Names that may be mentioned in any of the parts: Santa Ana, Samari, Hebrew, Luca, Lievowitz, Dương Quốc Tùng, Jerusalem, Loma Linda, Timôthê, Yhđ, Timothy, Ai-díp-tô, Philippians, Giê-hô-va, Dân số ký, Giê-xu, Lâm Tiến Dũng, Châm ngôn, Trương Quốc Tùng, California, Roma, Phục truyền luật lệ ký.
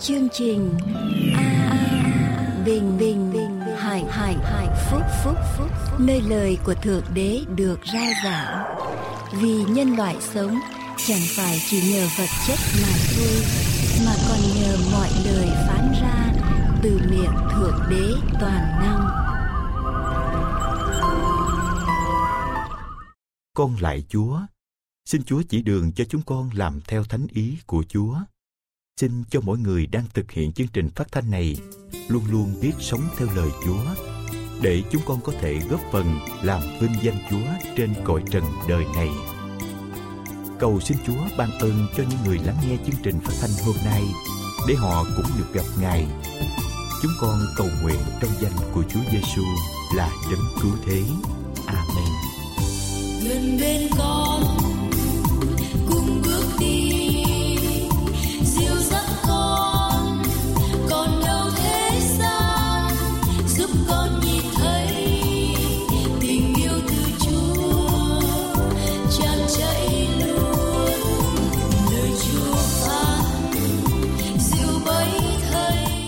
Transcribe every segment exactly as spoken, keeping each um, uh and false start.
chương trình a a bình bình hải hải hải phúc phúc phúc nơi lời của thượng đế được rao giảng, vì nhân loại sống chẳng phải chỉ nhờ vật chất mà thôi, mà còn nhờ mọi lời phán ra từ miệng thượng đế toàn năng. Con lạy Chúa, xin Chúa chỉ đường cho chúng con làm theo thánh ý của Chúa. Xin cho mỗi người đang thực hiện chương trình phát thanh này luôn luôn biết sống theo lời Chúa, để chúng con có thể góp phần làm vinh danh Chúa trên cõi trần đời này. Cầu xin Chúa ban ơn cho những người lắng nghe chương trình phát thanh hôm nay, để họ cũng được gặp Ngài. Chúng con cầu nguyện trong danh của Chúa Giê-xu là Đấng Cứu Thế. Amen. Gần bên con, cùng bước đi, dìu dắt con, còn đâu thế gian, giúp con nhìn thấy tình yêu từ Chúa tràn trề luôn. Lời Chúa phán, dìu bấy thầy.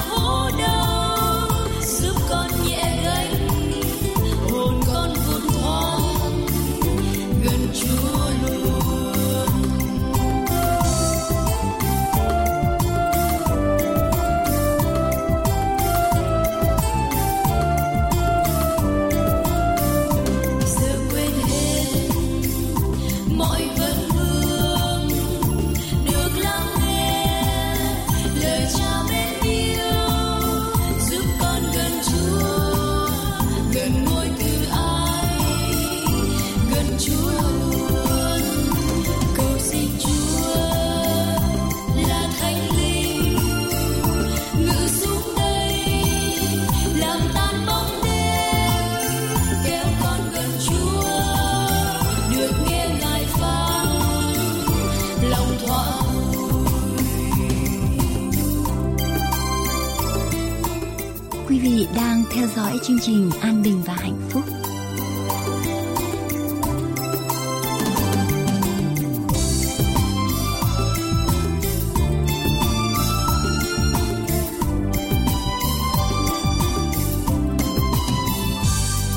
Đang theo dõi chương trình An Bình và Hạnh Phúc.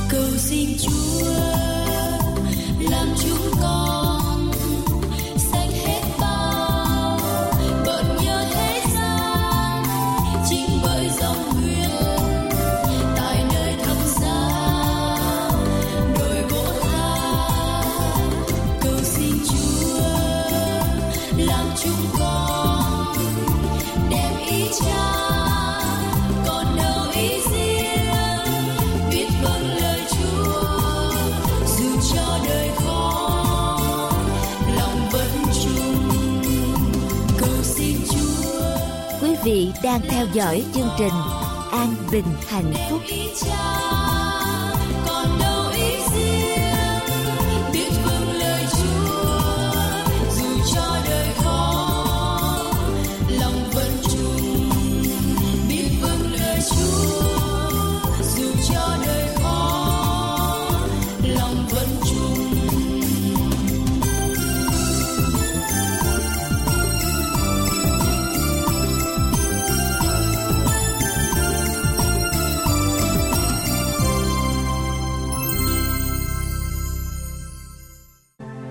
Cầu xin Chúa làm chúng con. Quý vị đang theo dõi chương trình An Bình Hạnh Phúc.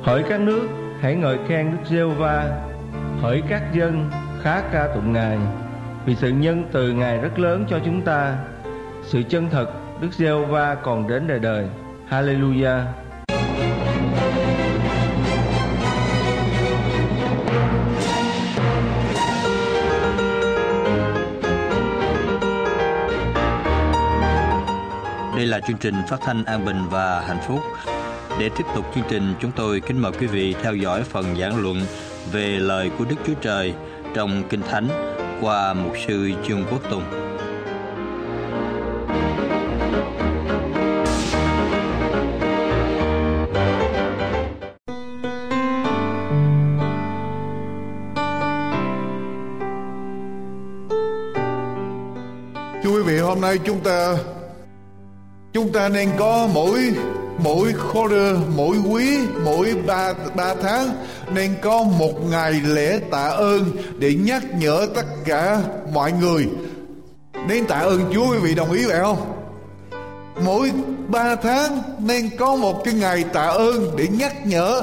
Hỡi các nước, hãy ngợi khen Đức Giê-hô-va. Hỡi các dân, khá ca tụng Ngài, vì sự nhân từ Ngài rất lớn cho chúng ta. Sự chân thật Đức Giê-hô-va còn đến đời đời. Hallelujah. Đây là chương trình phát thanh An Bình và Hạnh Phúc. Để tiếp tục chương trình, chúng tôi kính mời quý vị theo dõi phần giảng luận về lời của Đức Chúa Trời trong Kinh Thánh qua mục sư Trương Quốc Tùng. Thưa quý vị, hôm nay chúng ta chúng ta nên có mỗi mỗi quarter, mỗi quý, mỗi ba, ba tháng nên có một ngày lễ tạ ơn để nhắc nhở tất cả mọi người nên tạ ơn Chúa. Quý vị đồng ý vậy không? Mỗi ba tháng nên có một cái ngày tạ ơn để nhắc nhở.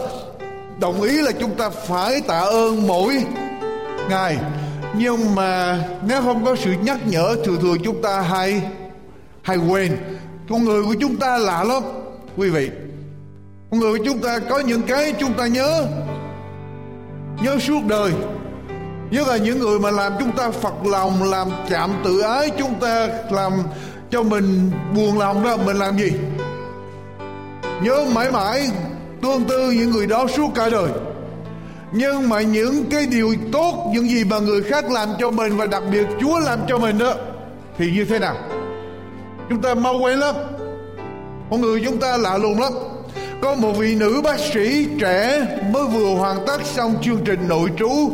Đồng ý là chúng ta phải tạ ơn mỗi ngày, nhưng mà nếu không có sự nhắc nhở, thường thường chúng ta hay hay quên. Con người của chúng ta lạ lắm quý vị. Con người của chúng ta có những cái chúng ta nhớ nhớ suốt đời, nhất là những người mà làm chúng ta phật lòng, làm chạm tự ái chúng ta, làm cho mình buồn lòng đó, mình làm gì nhớ mãi mãi, tương tư những người đó suốt cả đời. Nhưng mà những cái điều tốt, những gì mà người khác làm cho mình, và đặc biệt Chúa làm cho mình đó, thì như thế nào? Chúng ta mau quên lắm. Con người chúng ta lạ lùng lắm. Có một vị nữ bác sĩ trẻ mới vừa hoàn tất xong chương trình nội trú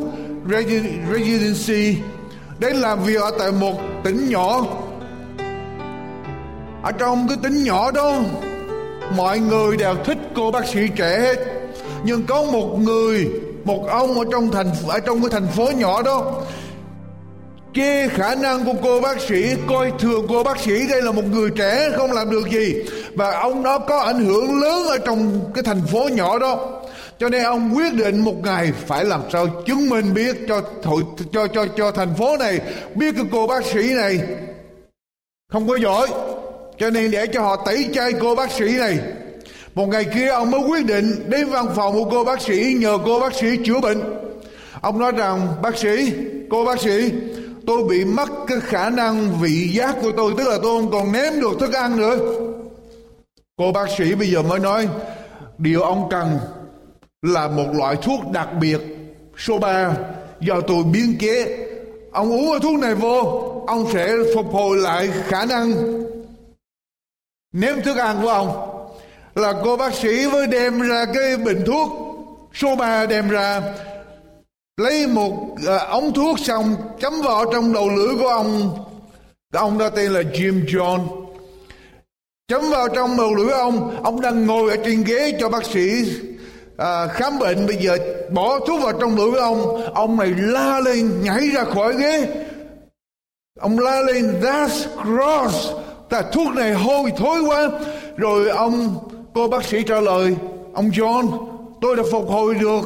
residency để làm việc ở tại một tỉnh nhỏ. Ở trong cái tỉnh nhỏ đó, mọi người đều thích cô bác sĩ trẻ hết. Nhưng có một người, một ông ở trong thành ở trong cái thành phố nhỏ đó chê khả năng của cô bác sĩ, coi thường cô bác sĩ, đây là một người trẻ không làm được gì. Và ông đó có ảnh hưởng lớn ở trong cái thành phố nhỏ đó. Cho nên ông quyết định một ngày phải làm sao chứng minh biết cho cho cho cho thành phố này biết cái cô bác sĩ này không có giỏi. Cho nên để cho họ tẩy chay cô bác sĩ này. Một ngày kia ông mới quyết định đến văn phòng của cô bác sĩ, nhờ cô bác sĩ chữa bệnh. Ông nói rằng: bác sĩ, cô bác sĩ, tôi bị mất cái khả năng vị giác của tôi, tức là tôi không còn nếm được thức ăn nữa. Cô bác sĩ bây giờ mới nói: điều ông cần là một loại thuốc đặc biệt số ba do tôi biến chế. Ông uống cái thuốc này vô, ông sẽ phục hồi lại khả năng nếm thức ăn của ông. Là cô bác sĩ mới đem ra cái bình thuốc số ba, đem ra lấy một à, ống thuốc, xong chấm vào trong đầu lưỡi của ông. Ông đó tên là Jim John. Chấm vào trong đầu lưỡi ông. Ông đang ngồi ở trên ghế cho bác sĩ à, khám bệnh. Bây giờ bỏ thuốc vào trong lưỡi ông. Ông này la lên, nhảy ra khỏi ghế. Ông la lên: that's gross, ta thuốc này hôi thối quá. Rồi ông cô bác sĩ trả lời: ông John, tôi đã phục hồi được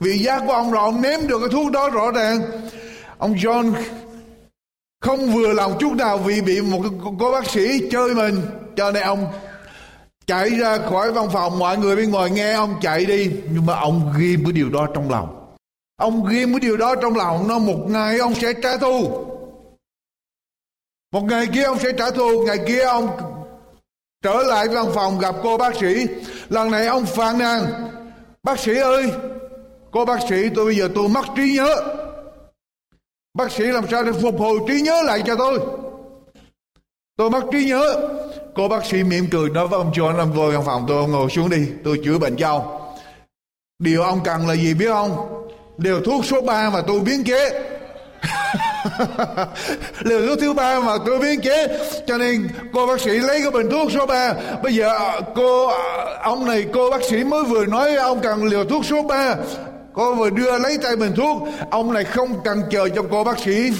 vị giác của ông rồi, ông nếm được cái thuốc đó rõ ràng. Ông John không vừa lòng chút nào vì bị một cô bác sĩ chơi mình, cho nên ông chạy ra khỏi văn phòng. Mọi người bên ngoài nghe ông chạy đi, nhưng mà ông ghim cái điều đó trong lòng. Ông ghim cái điều đó trong lòng, nó một ngày ông sẽ trả thù. Một ngày kia ông sẽ trả thù. Ngày kia ông trở lại văn phòng gặp cô bác sĩ. Lần này ông phàn nàn: bác sĩ ơi, cô bác sĩ, tôi bây giờ tôi mất trí nhớ. Bác sĩ làm sao để phục hồi trí nhớ lại cho tôi? Tôi mất trí nhớ. Cô bác sĩ mỉm cười nói với ông John: ông ngồi văn phòng tôi, ông ngồi xuống đi, tôi chữa bệnh cho ông. Điều ông cần là gì biết không? Điều thuốc số ba mà tôi biến chế. Liều thuốc thứ ba mà tôi biến chế. Cho nên cô bác sĩ lấy cái bình thuốc số ba. Bây giờ cô ông này, cô bác sĩ mới vừa nói ông cần liều thuốc số ba, cô vừa đưa lấy tay bình thuốc. Ông này không cần chờ cho cô bác sĩ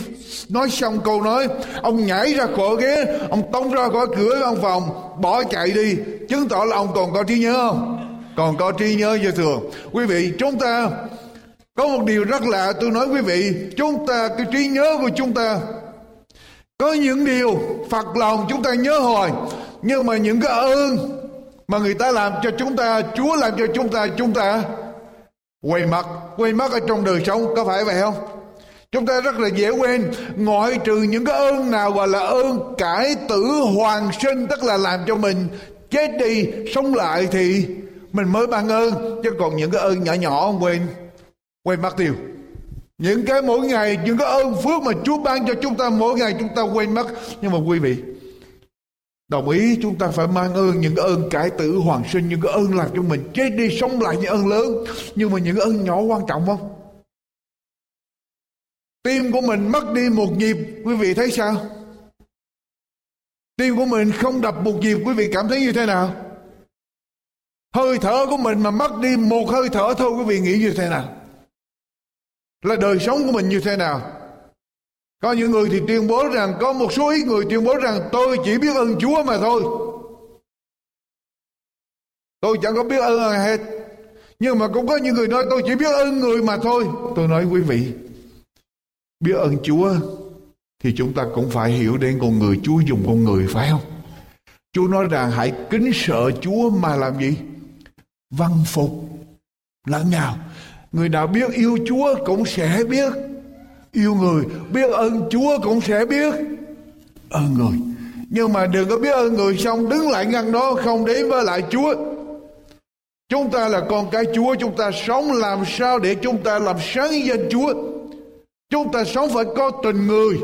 nói xong câu nói, ông nhảy ra khỏi ghế, ông tông ra khỏi cửa văn phòng, bỏ chạy đi, chứng tỏ là ông còn có trí nhớ không? Còn có trí nhớ như thường. Quý vị, chúng ta có một điều rất lạ, tôi nói quý vị, chúng ta, cái trí nhớ của chúng ta, có những điều phật lòng chúng ta nhớ hồi, nhưng mà những cái ơn mà người ta làm cho chúng ta, Chúa làm cho chúng ta, chúng ta quên mất, quên mất ở trong đời sống, có phải vậy không? Chúng ta rất là dễ quên, ngoại trừ những cái ơn nào gọi là ơn cải tử hoàn sinh, tức là làm cho mình chết đi, sống lại thì mình mới ban ơn, chứ còn những cái ơn nhỏ nhỏ quên. Quên mất tiêu. Những cái mỗi ngày, những cái ơn phước mà Chúa ban cho chúng ta mỗi ngày chúng ta quên mất. Nhưng mà quý vị, đồng ý chúng ta phải mang ơn, những cái ơn cải tử hoàn sinh, những cái ơn làm cho mình chết đi sống lại, những ơn lớn. Nhưng mà những ơn nhỏ quan trọng không? Tim của mình mất đi một nhịp, quý vị thấy sao? Tim của mình không đập một nhịp, quý vị cảm thấy như thế nào? Hơi thở của mình mà mất đi một hơi thở thôi, quý vị nghĩ như thế nào? Là đời sống của mình như thế nào? Có những người thì tuyên bố rằng, có một số ít người tuyên bố rằng tôi chỉ biết ơn Chúa mà thôi, tôi chẳng có biết ơn ai hết. Nhưng mà cũng có những người nói tôi chỉ biết ơn người mà thôi. Tôi nói quý vị, biết ơn Chúa thì chúng ta cũng phải hiểu đến con người. Chúa dùng con người phải không? Chúa nói rằng hãy kính sợ Chúa mà làm gì? Vâng phục lẫn nhau. Người nào biết yêu Chúa cũng sẽ biết yêu người, biết ơn Chúa cũng sẽ biết ơn người. Nhưng mà đừng có biết ơn người xong đứng lại ngăn đó không đến với lại Chúa. Chúng ta là con cái Chúa, chúng ta sống làm sao để chúng ta làm sáng danh Chúa. Chúng ta sống phải có tình người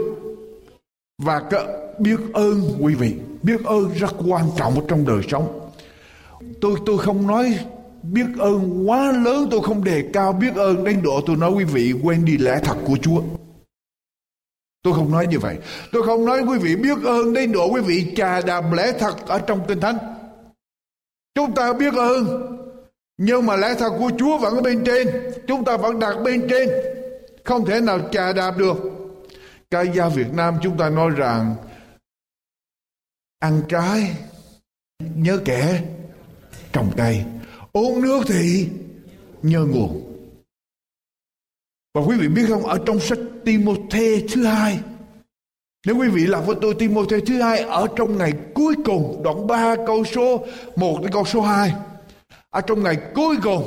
và có biết ơn. Quý vị, biết ơn rất quan trọng ở trong đời sống. Tôi tôi không nói biết ơn quá lớn, tôi không đề cao biết ơn đến độ tôi nói quý vị quên đi lẽ thật của Chúa. Tôi không nói như vậy. Tôi không nói quý vị biết ơn đến độ quý vị trà đạp lẽ thật ở trong Kinh Thánh. Chúng ta biết ơn, nhưng mà lẽ thật của Chúa vẫn ở bên trên, chúng ta vẫn đặt bên trên, không thể nào trà đạp được. Cái gia Việt Nam chúng ta nói rằng ăn trái nhớ kẻ trồng cây, uống nước thì nhớ nguồn. Và quý vị biết không, ở trong sách Timothy thứ hai, nếu quý vị làm với tôi Timothy thứ hai ở trong ngày cuối cùng, đoạn ba câu số một đến câu số hai, ở trong ngày cuối cùng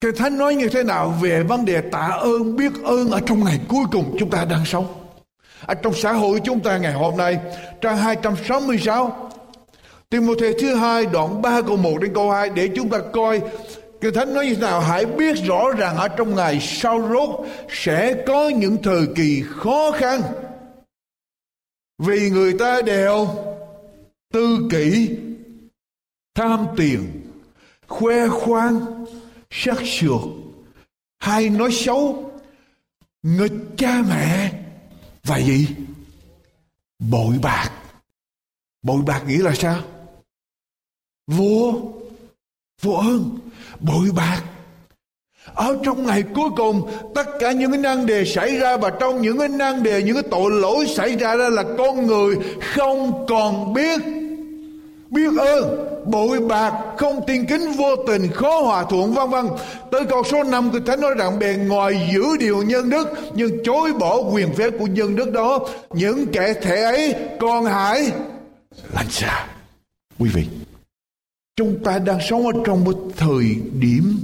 Kinh Thánh nói như thế nào về vấn đề tạ ơn, biết ơn ở trong ngày cuối cùng chúng ta đang sống ở trong xã hội chúng ta ngày hôm nay? Trang hai trăm sáu mươi sáu, Timôthê thứ hai đoạn ba câu một đến câu hai, để chúng ta coi Kinh Thánh nói như thế nào. Hãy biết rõ rằng ở trong ngày sau rốt sẽ có những thời kỳ khó khăn, vì người ta đều tư kỷ, tham tiền, khoe khoang, sắc sược, hay nói xấu, nghịch cha mẹ và gì? Bội bạc. Bội bạc nghĩa là sao? Vô vô ơn, bội bạc. Ở trong ngày cuối cùng, tất cả những cái nan đề xảy ra, và trong những cái nan đề, những cái tội lỗi xảy ra đó là con người không còn biết biết ơn, bội bạc, không tin kính, vô tình, khó hòa thuận, vân vân. Tới câu số năm, Kinh Thánh nói rằng bề ngoài giữ điều nhân đức nhưng chối bỏ quyền phép của nhân đức đó, những kẻ thể ấy còn hãy lánh xa. Quý vị, chúng ta đang sống ở trong một thời điểm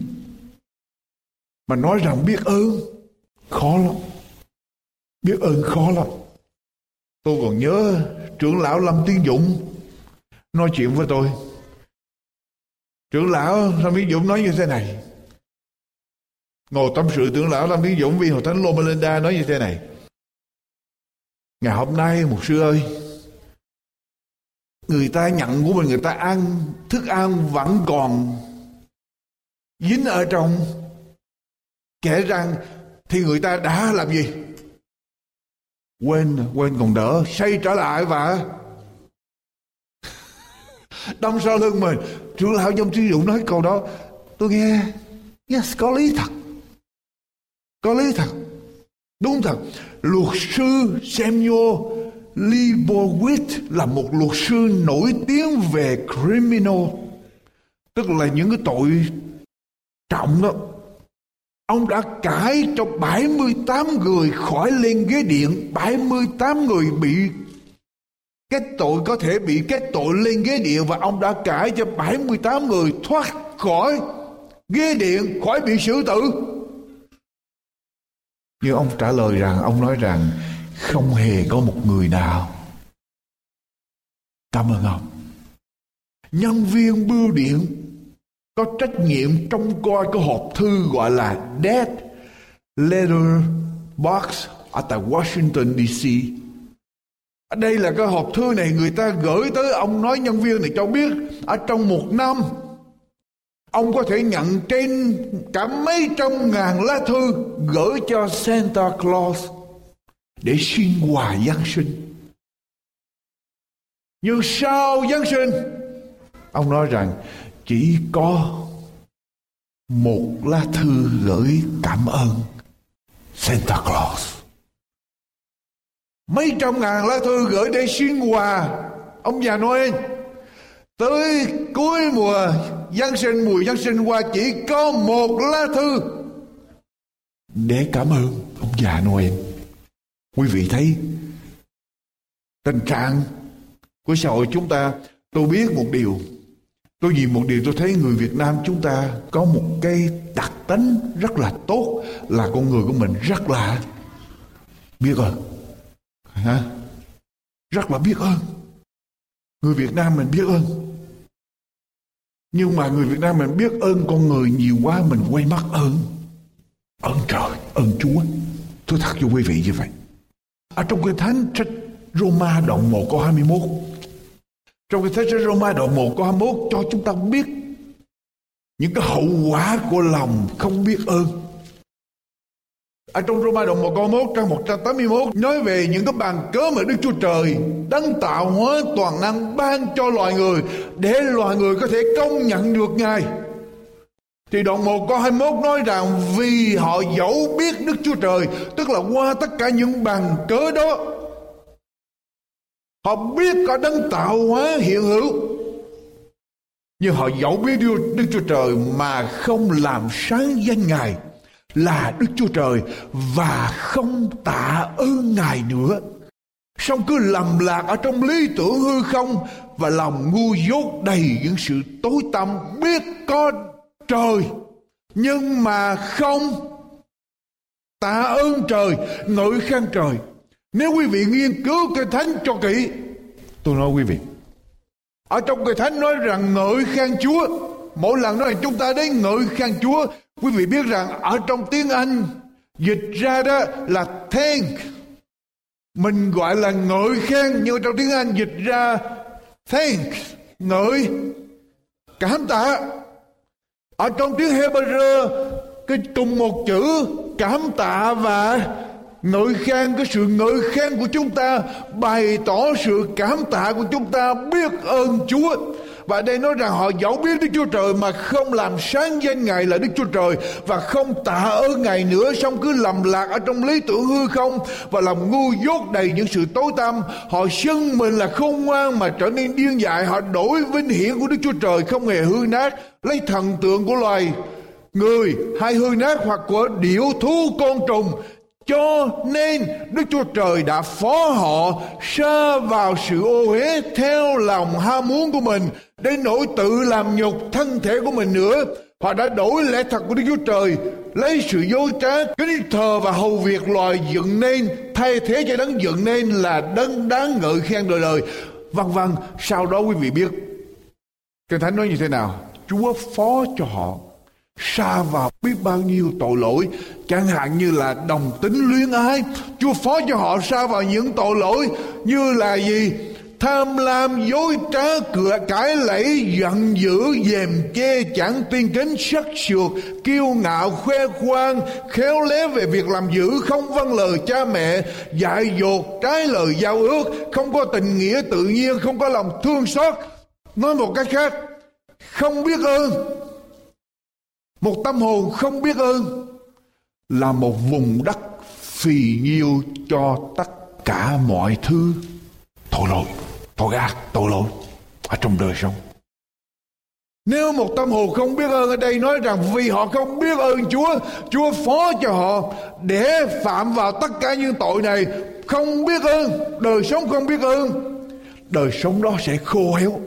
mà nói rằng biết ơn khó lắm, biết ơn khó lắm. Tôi còn nhớ trưởng lão Lâm Tiến Dũng nói chuyện với tôi. Trưởng lão Lâm Tiến Dũng nói như thế này, ngồi tâm sự trưởng lão Lâm Tiến Dũng vì Hội Thánh Loma Linda nói như thế này: ngày hôm nay mục sư ơi, người ta nhận của mình, người ta ăn thức ăn vẫn còn dính ở trong kẽ răng thì người ta đã làm gì? Quên, quên còn đỡ, xây trở lại và đâm sau lưng mình. Trưởng lão trong Trí Dũng nói câu đó, tôi nghe yes, có lý thật, có lý thật, đúng thật. Luật sư Samuel Lievowitz là một luật sư nổi tiếng về criminal, tức là những cái tội trọng đó. Ông đã cãi cho bảy mươi tám người khỏi lên ghế điện. bảy mươi tám người bị cái tội, có thể bị cái tội lên ghế điện, và ông đã cãi cho bảy mươi tám người thoát khỏi ghế điện, khỏi bị xử tử. Nhưng ông trả lời rằng, ông nói rằng không hề có một người nào cảm ơn ông. Nhân viên bưu điện có trách nhiệm trông coi cái hộp thư gọi là Dead Letter Box ở tại Washington D C. Đây là cái hộp thư này người ta gửi tới ông, nói nhân viên này cho biết ở trong một năm ông có thể nhận trên cả mấy trăm ngàn lá thư gửi cho Santa Claus để xin quà Giáng sinh. Nhưng sau Giáng sinh, ông nói rằng chỉ có một lá thư gửi cảm ơn Santa Claus. Mấy trăm ngàn lá thư gửi để xin quà ông già Noel. Tới cuối mùa Giáng sinh, mùa Giáng sinh qua, chỉ có một lá thư để cảm ơn ông già Noel. Quý vị thấy tình trạng của xã hội chúng ta. Tôi biết một điều, tôi nhìn một điều, tôi thấy người Việt Nam chúng ta có một cái đặc tính rất là tốt, là con người của mình rất là biết ơn. Hả? Rất là biết ơn. Người Việt Nam mình biết ơn. Nhưng mà người Việt Nam mình biết ơn con người nhiều quá, mình quay mắt ơn. Ơn trời, ơn Chúa. Tôi thật cho quý vị như vậy. Ở trong Kinh Thánh sách Roma đoạn một câu hai mươi mốt. Trong Kinh Thánh sách Roma đoạn một câu hai mươi mốt cho chúng ta biết những cái hậu quả của lòng không biết ơn. Ở trong Roma đoạn một câu một trang một trăm tám mươi mốt nói về những cái bàn cớ mà Đức Chúa Trời đang tạo hóa toàn năng ban cho loài người để loài người có thể công nhận được Ngài. Thì đoạn một câu hai mươi mốt nói rằng vì họ dẫu biết Đức Chúa Trời, tức là qua tất cả những bàn cớ đó, họ biết có đấng tạo hóa hiện hữu, nhưng họ dẫu biết Đức Chúa Trời mà không làm sáng danh Ngài là Đức Chúa Trời và không tạ ơn Ngài nữa, song cứ lầm lạc ở trong lý tưởng hư không và lòng ngu dốt đầy những sự tối tăm, biết có trời nhưng mà không tạ ơn trời, ngợi khen trời. Nếu quý vị nghiên cứu Kinh Thánh cho kỹ, tôi nói quý vị, ở trong Kinh Thánh nói rằng ngợi khen Chúa. Mỗi lần nói chúng ta đến ngợi khen Chúa, quý vị biết rằng ở trong tiếng Anh dịch ra đó là thank, mình gọi là ngợi khen, nhưng trong tiếng Anh dịch ra thank, ngợi, cảm tạ. Ở trong tiếng Hebrew cái cùng một chữ cảm tạ và ngợi khen, cái sự ngợi khen của chúng ta bày tỏ sự cảm tạ của chúng ta, biết ơn Chúa. Và đây nói rằng họ dẫu biết Đức Chúa Trời mà không làm sáng danh Ngài là Đức Chúa Trời và không tạ ơn Ngài nữa, song cứ lầm lạc ở trong lý tưởng hư không và lòng ngu dốt đầy những sự tối tăm. Họ xưng mình là khôn ngoan mà trở nên điên dại. Họ đổi vinh hiển của Đức Chúa Trời không hề hư nát, lấy thần tượng của loài người hay hư nát hoặc của điểu thú côn trùng. Cho nên Đức Chúa Trời đã phó họ sa vào sự ô uế theo lòng ham muốn của mình, đến nỗi tự làm nhục thân thể của mình nữa. Họ đã đổi lẽ thật của Đức Chúa Trời, lấy sự dối trá, kính thờ và hầu việc loài dựng nên, thay thế cho đấng dựng nên là đấng đáng ngợi khen đời đời. Vân vân. Sau đó quý vị biết Kinh Thánh nói như thế nào. Chúa phó cho họ sa vào biết bao nhiêu tội lỗi, chẳng hạn như là đồng tính luyến ái. Chúa phó cho họ sa vào những tội lỗi như là gì? Tham lam, dối trá, cửa cãi lẫy, giận dữ, dèm chê, chẳng tiên kính, sắc sược, kiêu ngạo, khoe khoang, khéo léo về việc làm dữ, không vâng lời cha mẹ, dại dột, trái lời giao ước, không có tình nghĩa tự nhiên, không có lòng thương xót. Nói một cách khác, không biết ơn. Một tâm hồn không biết ơn là một vùng đất phì nhiêu cho tất cả mọi thứ tội lỗi, tội ác, tội lỗi ở trong đời sống. Nếu một tâm hồn không biết ơn ở đây nói rằng vì họ không biết ơn Chúa, Chúa phó cho họ để phạm vào tất cả những tội này. Không biết ơn, đời sống không biết ơn, đời sống đó sẽ khô héo.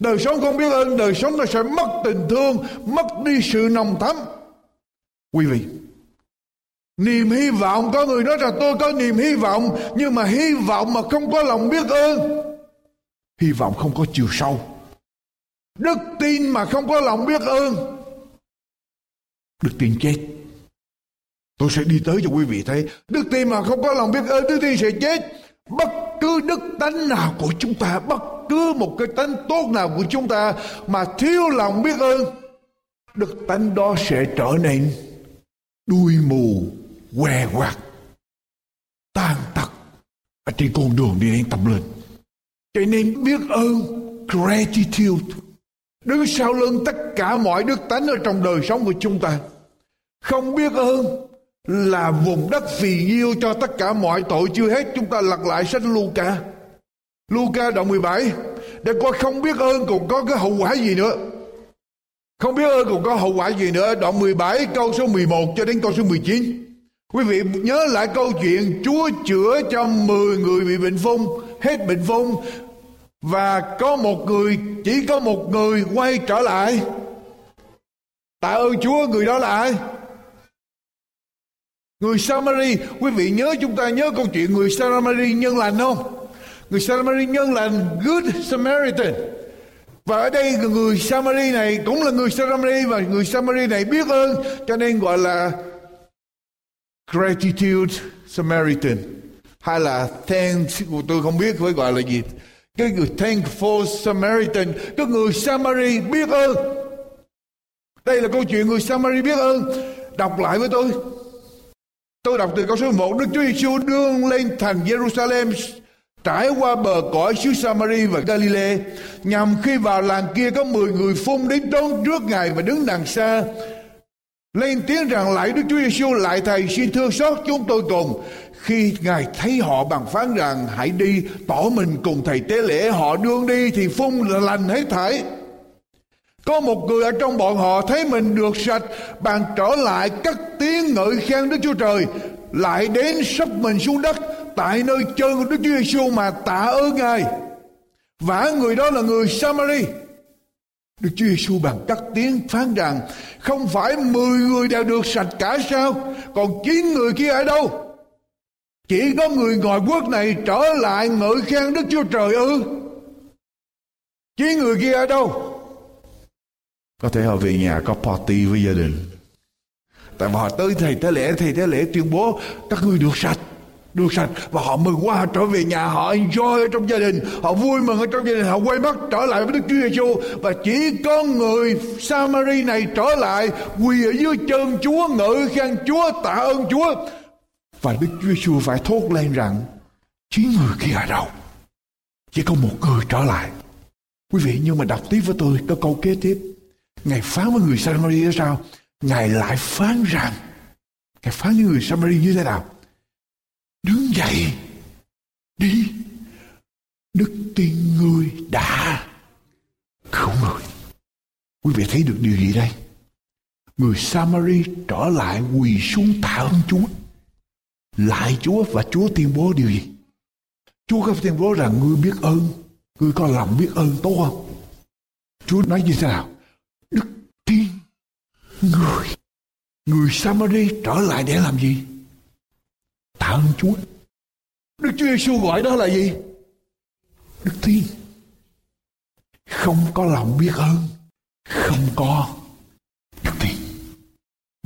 Đời sống không biết ơn, đời sống nó sẽ mất tình thương, mất đi sự nồng thắm. Quý vị, niềm hy vọng, có người nói rằng tôi có niềm hy vọng, nhưng mà hy vọng mà không có lòng biết ơn, hy vọng không có chiều sâu. Đức tin mà không có lòng biết ơn, đức tin chết. Tôi sẽ đi tới cho quý vị thấy. Đức tin mà không có lòng biết ơn, đức tin sẽ chết. Bất cứ đức tánh nào của chúng ta, bất cứ một cái tánh tốt nào của chúng ta mà thiếu lòng biết ơn, đức tánh đó sẽ trở nên đuôi mù, què quặt, tan tật ở trên con đường đi đến tâm linh. Cho nên biết ơn, gratitude, đứng sau lưng tất cả mọi đức tánh ở trong đời sống của chúng ta. Không biết ơn là vùng đất phì nhiêu cho tất cả mọi tội chưa hết. Chúng ta lật lại sách Luca. Luca đoạn mười bảy. Để coi không biết ơn còn có cái hậu quả gì nữa. Không biết ơn còn có hậu quả gì nữa. Đoạn mười bảy câu số mười một cho đến câu số mười chín. Quý vị nhớ lại câu chuyện Chúa chữa cho mười người bị bệnh phong, hết bệnh phong, và có một người, chỉ có một người quay trở lại. Tạ ơn Chúa, người đó là ai? Người Samari. Quý vị nhớ, chúng ta nhớ câu chuyện người Samari nhân lành không? Người Samari nhân lành, Good Samaritan. Và ở đây người Samari này cũng là người Samari, và người Samari này biết ơn, cho nên gọi là Gratitude Samaritan, hay là thanks, tôi không biết phải gọi là gì, cái người thankful Samaritan, cái người Samari biết ơn. Đây là câu chuyện người Samari biết ơn. Đọc lại với tôi. Tôi đọc từ câu số một. Đức Chúa Giê-xu đương lên thành Jerusalem, trải qua bờ cõi xứ Samari và Galilee, nhằm khi vào làng kia có mười người phun đến đón trước Ngài và đứng đằng xa, lên tiếng rằng: Lạy Đức Chúa Giê-xu, lạy Thầy, xin thương xót chúng tôi cùng. Khi Ngài thấy họ, bằng phán rằng: Hãy đi, tỏ mình cùng Thầy tế lễ. Họ đương đi thì phun là lành hết thảy. Có một người ở trong bọn họ thấy mình được sạch, bàn trở lại cất tiếng ngợi khen Đức Chúa Trời, lại đến sắp mình xuống đất tại nơi chân của Đức Chúa Giê-xu mà tạ ơn Ngài. Vả người đó là người Samari. Đức Chúa Giê-xu bằng cất tiếng phán rằng: Không phải mười người đều được sạch cả sao? Còn chín người kia ở đâu? Chỉ có người ngoại quốc này trở lại ngợi khen Đức Chúa Trời ư? Chín người kia ở đâu? Có thể họ về nhà có party với gia đình. Tại mà họ tới thầy tế lễ, thầy tế lễ tuyên bố các người được sạch, được sạch, và họ mừng quá, họ trở về nhà, họ enjoy ở trong gia đình, họ vui mừng ở trong gia đình, họ quay mắt trở lại với Đức Chúa Giê-xu. Và chỉ có người Samari này trở lại quỳ ở dưới chân Chúa, ngợi khen Chúa, tạ ơn Chúa. Và Đức Chúa Giê-xu phải thốt lên rằng: Chín người kia ở đâu? Chỉ có một người trở lại. Quý vị, nhưng mà đọc tiếp với tôi có câu kế tiếp. Ngài phán với người Samari là sao? Ngài lại phán rằng, Ngài phán với người Samari như thế nào? Đứng dậy, đi, đức tin ngươi đã cứu người. Quý vị thấy được điều gì đây? Người Samari trở lại quỳ xuống tạ ơn Chúa, lại Chúa, và Chúa tuyên bố điều gì? Chúa có tuyên bố rằng: Ngươi biết ơn, ngươi có lòng biết ơn tốt không? Chúa nói như thế nào? Đức tin người. Người Samari trở lại để làm gì? Tạ ơn Chúa. Đức Chúa Giê-xu gọi đó là gì? Đức tin. Không có lòng biết ơn, không có đức tin.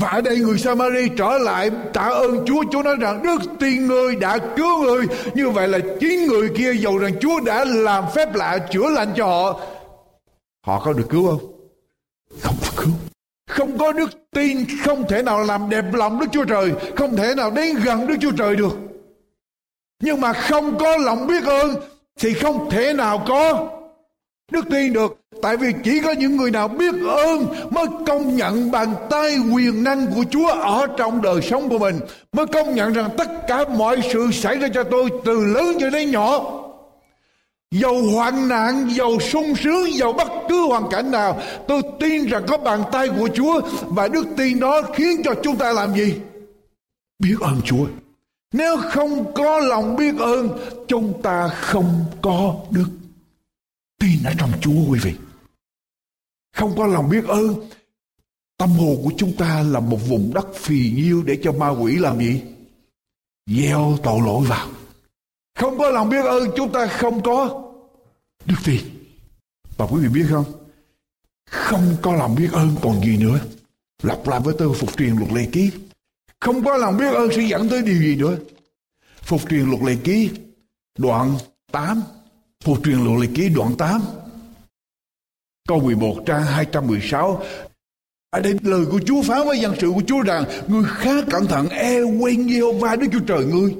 Và ở đây người Samari trở lại tạ ơn Chúa. Chúa nói rằng: Đức tin người đã cứu người. Như vậy là chín người kia, dầu rằng Chúa đã làm phép lạ chữa lành cho họ, họ có được cứu không? Không có cứu. Không có đức tin không thể nào làm đẹp lòng Đức Chúa Trời, không thể nào đến gần Đức Chúa Trời được. Nhưng mà không có lòng biết ơn thì không thể nào có đức tin được. Tại vì chỉ có những người nào biết ơn mới công nhận bàn tay quyền năng của Chúa ở trong đời sống của mình, mới công nhận rằng tất cả mọi sự xảy ra cho tôi, từ lớn cho đến nhỏ, dầu hoạn nạn, dầu sung sướng, dầu bất cứ hoàn cảnh nào, tôi tin rằng có bàn tay của Chúa. Và đức tin đó khiến cho chúng ta làm gì? Biết ơn Chúa. Nếu không có lòng biết ơn, chúng ta không có đức tin ở trong Chúa, quý vị. Không có lòng biết ơn, tâm hồn của chúng ta là một vùng đất phì nhiêu để cho ma quỷ làm gì? Gieo tội lỗi vào. Không có lòng biết ơn, chúng ta không có đức tin. Và quý vị biết không? Không có lòng biết ơn còn gì nữa? Lặp lại với tôi Phục truyền luật lệ ký. Không có lòng biết ơn sẽ dẫn tới điều gì nữa? Phục truyền luật lệ ký đoạn tám. Phục truyền luật lệ ký đoạn tám. Câu mười một trang hai trăm mười sáu. Ở đây lời của Chúa phán với dân sự của Chúa rằng: Ngươi khá cẩn thận, e quên Giê-hô-va Đức Chúa Trời ngươi,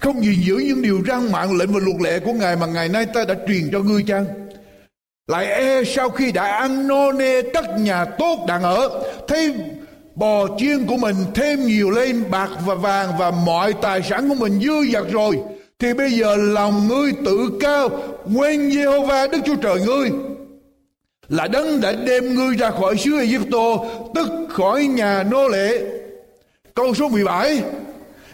không gìn giữ những điều răn mạng lệnh và luật lệ của Ngài mà ngày nay ta đã truyền cho ngươi chăng? Lại e sau khi đã ăn nô nê tất nhà tốt đang ở, thấy bò chiên của mình thêm nhiều lên bạc và vàng và mọi tài sản của mình dư dật rồi, thì bây giờ lòng ngươi tự cao, quên Giê-hô-va Đức Chúa Trời ngươi, là đấng đã đem ngươi ra khỏi xứ Ai-díp-tô, tức khỏi nhà nô lệ. Câu số mười bảy.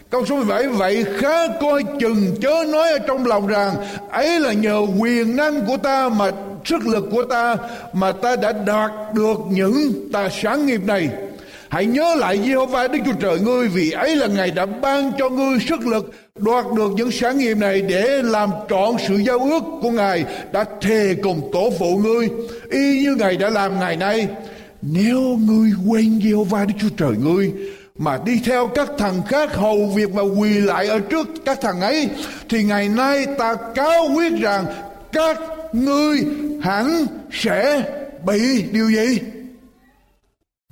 Câu số mười bảy, vậy khá coi chừng chớ nói ở trong lòng rằng ấy là nhờ quyền năng của ta mà sức lực của ta mà ta đã đạt được những tài sản nghiệp này. Hãy nhớ lại Giê-hô-va Đức Chúa Trời ngươi, vì ấy là Ngài đã ban cho ngươi sức lực đoạt được những sản nghiệp này để làm trọn sự giao ước của Ngài đã thề cùng tổ phụ ngươi, y như Ngài đã làm ngày nay. Nếu ngươi quên Giê-hô-va Đức Chúa Trời ngươi mà đi theo các thằng khác hầu việc và quỳ lại ở trước các thằng ấy, thì ngày nay ta cáo quyết rằng các ngươi hẳn sẽ bị điều gì?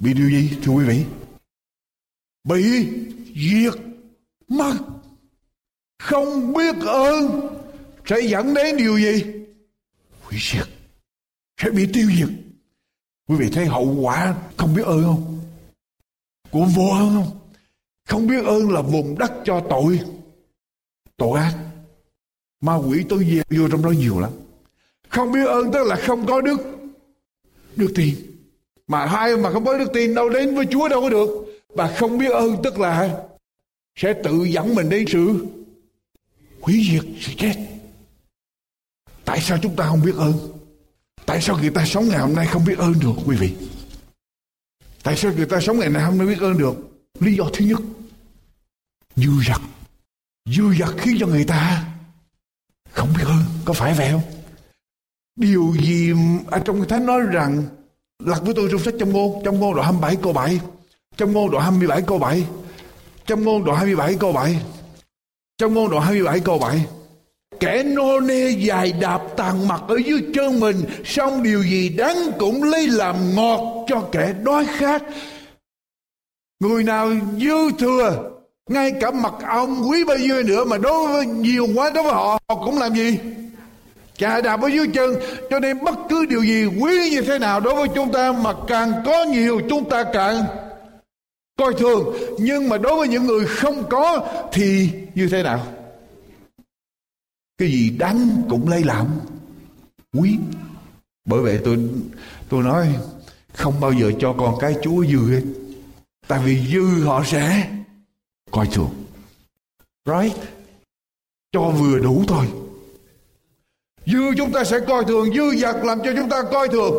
Bị điều gì thưa quý vị? Bị diệt mất. Không biết ơn sẽ dẫn đến điều gì? Hủy diệt. Sẽ bị tiêu diệt. Quý vị thấy hậu quả không biết ơn không? Của vô ơn không? Không biết ơn là vùng đất cho tội. Tội ác. Ma quỷ tôi về vô trong đó nhiều lắm. Không biết ơn tức là không có đức. Đức tin. Mà hai mà không có đức tin đâu đến với Chúa đâu có được. Và không biết ơn tức là sẽ tự dẫn mình đến sự hủy diệt, sự chết. Tại sao chúng ta không biết ơn? Tại sao người ta sống ngày hôm nay không biết ơn được quý vị? Tại sao người ta sống ngày nay không biết ơn được? Lý do thứ nhất, dư dật. Dư dật khiến cho người ta không biết ơn. Có phải vậy không? Điều gì ở trong Kinh Thánh nói rằng, lật với tôi trong sách Châm ngôn, Châm ngôn đoạn hai mươi bảy câu bảy, Châm ngôn đoạn hai mươi bảy câu bảy, Châm ngôn đoạn hai mươi bảy câu bảy, Châm ngôn đoạn hai mươi bảy câu bảy. Kẻ nô nê dài đạp tàn mặt ở dưới chân mình, song điều gì đắng cũng lấy làm ngọt cho kẻ đói khát. Người nào dư thừa, ngay cả mật ong quý bao nhiêu nữa mà đối với nhiều quá đối với họ, họ cũng làm gì? Chà đạp ở dưới chân. Cho nên bất cứ điều gì quý như thế nào đối với chúng ta mà càng có nhiều chúng ta càng coi thường. Nhưng mà đối với những người không có thì như thế nào? Cái gì đắng cũng lấy làm quý. Bởi vậy tôi tôi nói không bao giờ cho con cái Chúa dư hết. Tại vì dư họ sẽ coi thường. Right? Cho vừa đủ thôi. Dư chúng ta sẽ coi thường, dư dật làm cho chúng ta coi thường.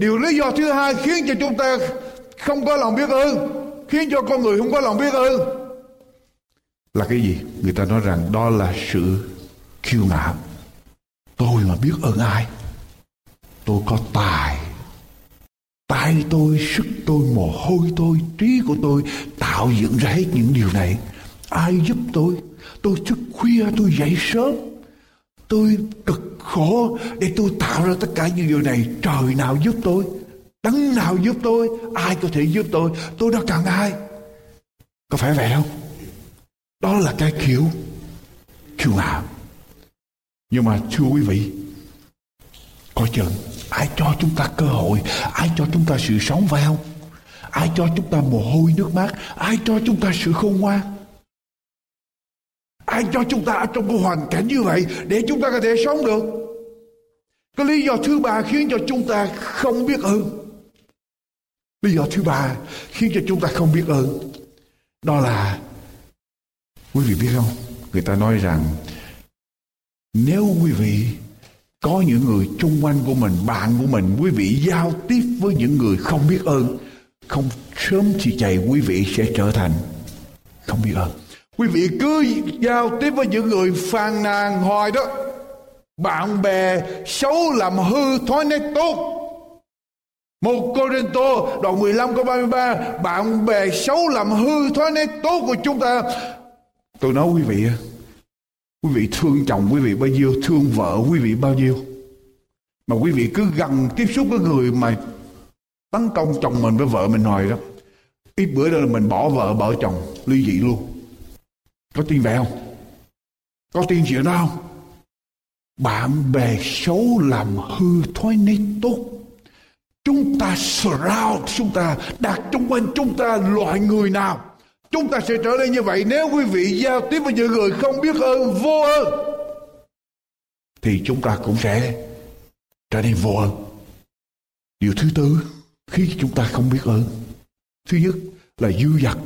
Điều lý do thứ hai khiến cho chúng ta không có lòng biết ơn, khiến cho con người không có lòng biết ơn là cái gì? Người ta nói rằng đó là sự kiêu ngạo. Tôi mà biết ơn ai? Tôi có tài. Tài tôi, sức tôi, mồ hôi tôi, trí của tôi tạo dựng ra hết những điều này. Ai giúp tôi? Tôi thức khuya, tôi dậy sớm, tôi cực khổ để tôi tạo ra tất cả những điều này. Trời nào giúp tôi? Đấng nào giúp tôi? Ai có thể giúp tôi? Tôi đã cần ai? Có phải vậy không? Đó là cái kiểu kiêu ngạo. Nhưng mà thưa quý vị, coi chừng ai cho chúng ta cơ hội, ai cho chúng ta sự sống, phải không? Ai cho chúng ta mồ hôi nước mắt, ai cho chúng ta sự khôn ngoan, ai cho chúng ta ở trong cái hoàn cảnh như vậy để chúng ta có thể sống được. Cái lý do thứ ba khiến cho chúng ta không biết ơn. Lý do thứ ba khiến cho chúng ta không biết ơn. Đó là, quý vị biết không? Người ta nói rằng nếu quý vị có những người chung quanh của mình, bạn của mình, quý vị giao tiếp với những người không biết ơn, không sớm thì chạy quý vị sẽ trở thành không biết ơn. Quý vị cứ giao tiếp với những người phàn nàn hoài đó, bạn bè xấu làm hư thói nét tốt. Một Cô-rinh-tô đoạn mười lăm câu ba mươi ba, bạn bè xấu làm hư thói nét tốt của chúng ta. Tôi nói quý vị, quý vị thương chồng quý vị bao nhiêu, thương vợ quý vị bao nhiêu, mà quý vị cứ gần tiếp xúc với người mà tấn công chồng mình với vợ mình hoài đó, ít bữa đó là mình bỏ vợ bỏ chồng, ly dị luôn. Có tin vậy không? Có tin chuyện đó không? bạn bè xấu làm hư thói nết tốt. Chúng ta surround chúng ta, đặt chung quanh chúng ta loại người nào, chúng ta sẽ trở nên như vậy. Nếu quý vị giao tiếp với những người không biết ơn, vô ơn, thì chúng ta cũng sẽ trở nên vô ơn. Điều thứ tư khi chúng ta không biết ơn, thứ nhất là dư dật.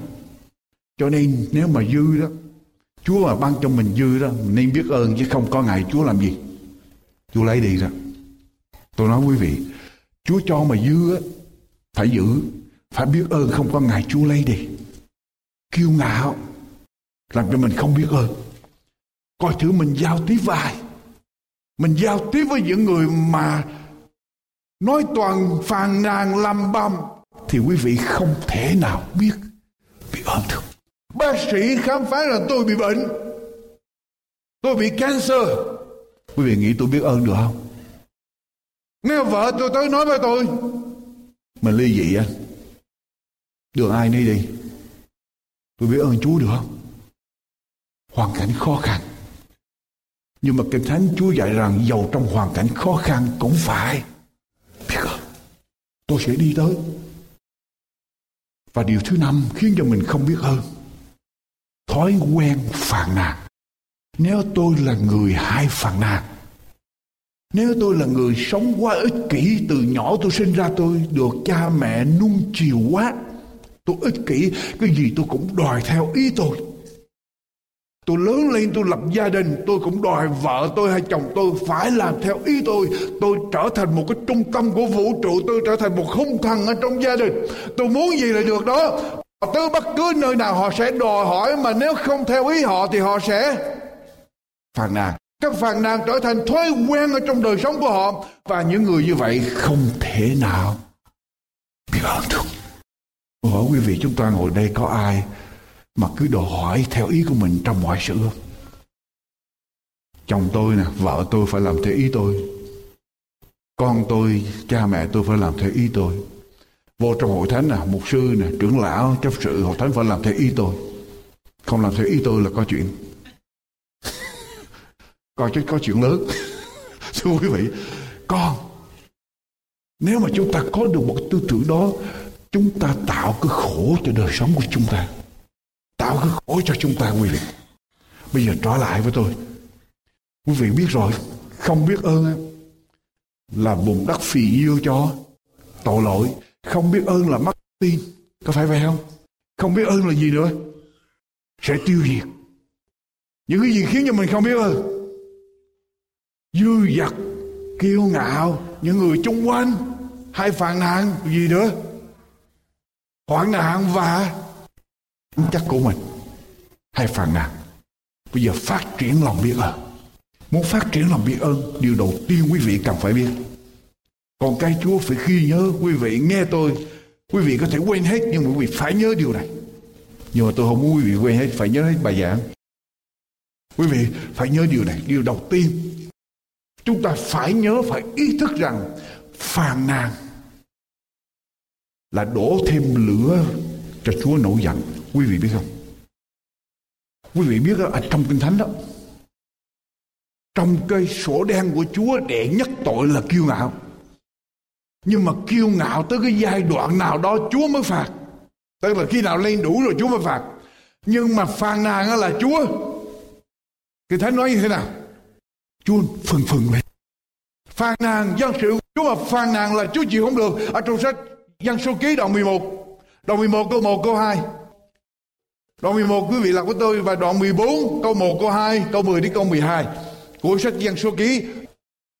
Cho nên nếu mà dư đó, Chúa mà ban cho mình dư đó, mình nên biết ơn, chứ không có ngày Chúa làm gì, Chúa lấy đi ra. Tôi nói quý vị, Chúa cho mà dư á, phải giữ, phải biết ơn, không có ngày Chúa lấy đi. Kiêu ngạo làm cho mình không biết ơn. Coi thử mình giao tiếp với ai. Mình giao tiếp với những người mà nói toàn phàn nàn lầm bầm, thì quý vị không thể nào biết biết ơn được. Bác sĩ khám phá rằng tôi bị bệnh, tôi bị cancer, quý vị nghĩ tôi biết ơn được không? Nếu vợ tôi tới nói với tôi mình ly dị anh, đường ai nấy đi, tôi biết ơn Chúa được không? Hoàn cảnh khó khăn, nhưng mà Kinh Thánh Chúa dạy rằng dầu trong hoàn cảnh khó khăn cũng phải biết ơn. Tôi sẽ đi tới. Và điều thứ năm khiến cho mình không biết ơn, thói quen phàn nàn. Nếu tôi là người hay phàn nàn, nếu tôi là người sống quá ích kỷ, từ nhỏ tôi sinh ra tôi được cha mẹ nuông chiều quá, tôi ích kỷ, cái gì tôi cũng đòi theo ý tôi. Tôi lớn lên tôi lập gia đình, tôi cũng đòi vợ tôi hay chồng tôi phải làm theo ý tôi. Tôi trở thành một cái trung tâm của vũ trụ, tôi trở thành một hung thần ở trong gia đình. Tôi muốn gì là được đó. Tới bất cứ nơi nào họ sẽ đòi hỏi, mà nếu không theo ý họ thì họ sẽ phàn nàn. Các phàn nàn trở thành thói quen ở trong đời sống của họ, và những người như vậy không thể nào biết ơn được. Tôi hỏi quý vị, chúng ta ngồi đây có ai mà cứ đòi hỏi theo ý của mình trong mọi sự không? Chồng tôi nè, vợ tôi phải làm theo ý tôi, con tôi, cha mẹ tôi phải làm theo ý tôi. Vô trong hội thánh nè, mục sư nè, trưởng lão, chấp sự hội thánh phải làm theo ý tôi. Không làm theo ý tôi là có chuyện, coi chứ có chuyện lớn. Thưa quý vị, con, nếu mà chúng ta có được một tư tưởng đó, chúng ta tạo cái khổ cho đời sống của chúng ta, tạo cái khổ cho chúng ta. Quý vị, bây giờ trở lại với tôi, quý vị biết rồi, không biết ơn là bùn đất phì nhiêu cho tội lỗi, không biết ơn là mất tin, có phải vậy không? Không biết ơn là gì nữa? Sẽ tiêu diệt. Những cái gì khiến cho mình không biết ơn? Dư dật, kiêu ngạo, những người chung quanh hay phàn nàn, gì nữa? Hoạn nạn và tính chất của mình hay phàn nàn. Bây giờ phát triển lòng biết ơn. Muốn phát triển lòng biết ơn, điều đầu tiên quý vị cần phải biết. Còn cái Chúa phải ghi nhớ. Quý vị nghe tôi, quý vị có thể quên hết, nhưng mà quý vị phải nhớ điều này. Nhưng mà tôi không muốn quý vị quên hết, phải nhớ hết bài giảng. Quý vị phải nhớ điều này. Điều đầu tiên chúng ta phải nhớ, phải ý thức rằng phàn nàn là đổ thêm lửa cho Chúa nổi giận. Quý vị biết không? Quý vị biết đó, ở trong Kinh Thánh đó, trong cái sổ đen của Chúa, đệ nhất tội là kiêu ngạo. Nhưng mà kiêu ngạo tới cái giai đoạn nào đó Chúa mới phạt. Tức là khi nào lên đủ rồi Chúa mới phạt. Nhưng mà phàn nàn là Chúa, Kinh Thánh nói như thế nào? Chúa phừng phừng lên. Phàn nàn dân sự, Chúa mà phàn nàn là Chúa chịu không được. Ở trong sách Dân Số Ký đoạn mười một, đoạn mười một câu một câu hai. Đoạn mười một quý vị làm với tôi, và đoạn mười bốn câu một câu hai, câu mười đến câu mười hai của sách Dân Số Ký,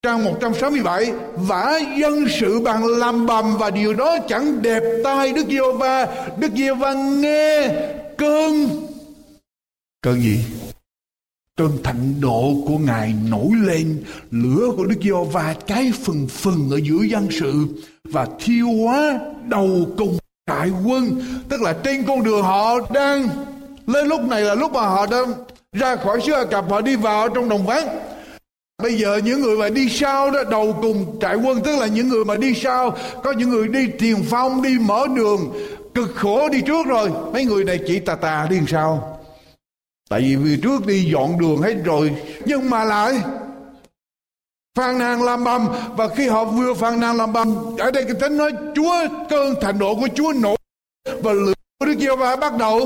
trang một trăm sáu mươi bảy. Vả dân sự bằng làm bầm, và điều đó chẳng đẹp tai Đức Giê-hô-va. Đức Giê-hô-va nghe cơn cơn gì? Cơn thịnh nộ của Ngài nổi lên, lửa của Đức Giê-hô-va cháy phừng phừng ở giữa dân sự và thiêu hóa đầu cùng trại quân. Tức là trên con đường họ đang lên, lúc này là lúc mà họ đang ra khỏi xứ Ai Cập, họ đi vào trong đồng vắng. Bây giờ những người mà đi sau đó, đầu cùng trại quân, tức là những người mà đi sau, có những người đi tiền phong, đi mở đường, cực khổ đi trước rồi. Mấy người này chỉ tà tà đi sau. Tại vì vì trước đi dọn đường hết rồi, nhưng mà lại phàn nàn làm bầm. Và khi họ vừa phàn nàn làm bầm, ở đây Kinh Thánh nói Chúa, cơn thịnh nộ của Chúa nổ và lửa của Đức Giê-hô-va bắt đầu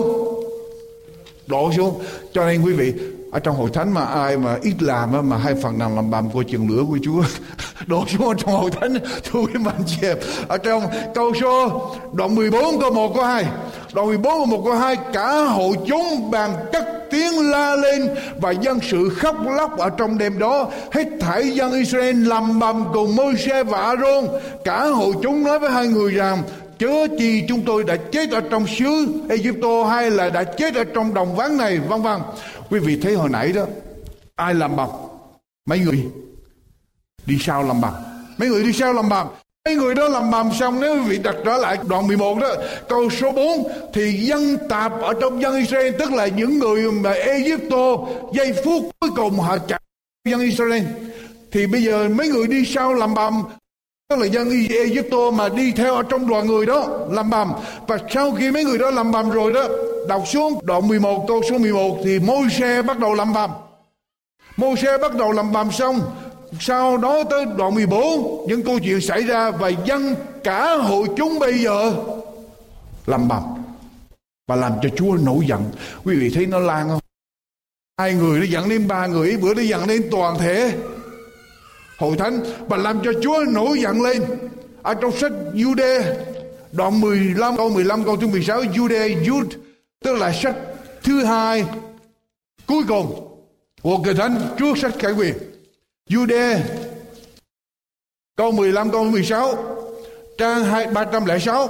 đổ xuống. Cho nên quý vị, ở trong hội thánh mà ai mà ít làm mà hay phàn nàn làm bầm, coi chừng lửa của Chúa đổ xuống ở trong hội thánh. Thưa quý bạn chị em, ở trong câu số đoạn mười bốn câu một câu hai, đoạn mười bốn câu một câu hai, cả hội chúng bàn cất tiếng la lên và dân sự khóc lóc ở trong đêm đó. Hết thảy dân Israel lầm bầm cùng Môi-se và A-rôn. Cả hội chúng nói với hai người rằng, chớ chi chúng tôi đã chết ở trong xứ Ai-cập hay là đã chết ở trong đồng ván này, vân vân. Quý vị thấy hồi nãy đó, ai làm bầm? Mấy người đi sau làm bầm. Mấy người đi sau làm bầm. Mấy người đó làm bầm xong, nếu quý vị đặt trở lại đoạn mười một đó, câu số bốn, thì dân tạp ở trong dân Israel, tức là những người mà Ai-cập, giây phút cuối cùng họ chạy dân Israel. Thì bây giờ mấy người đi sau làm bầm, tức là dân Ai-cập mà đi theo ở trong đoàn người đó làm bầm. Và sau khi mấy người đó làm bầm rồi đó, đọc xuống đoạn mười một câu số mười một, thì Môi-se bắt đầu làm bầm. Môi-se bắt đầu làm bầm xong, sau đó tới đoạn mười bốn, những câu chuyện xảy ra và dân cả hội chúng bây giờ làm bầm và làm cho Chúa nổi giận. Quý vị thấy nó lan không? Hai người nó dẫn đến ba người, bữa nó dẫn đến toàn thể hội thánh và làm cho Chúa nổi giận lên. Ở trong sách Giu-đê, đoạn mười lăm câu mười lăm câu thứ mười sáu, Giu-đê, Yhđ, tức là sách thứ hai cuối cùng của Kinh Thánh trước sách Khải Huyền. Giu-đê câu mười lăm câu mười sáu, trang ba trăm lẻ sáu.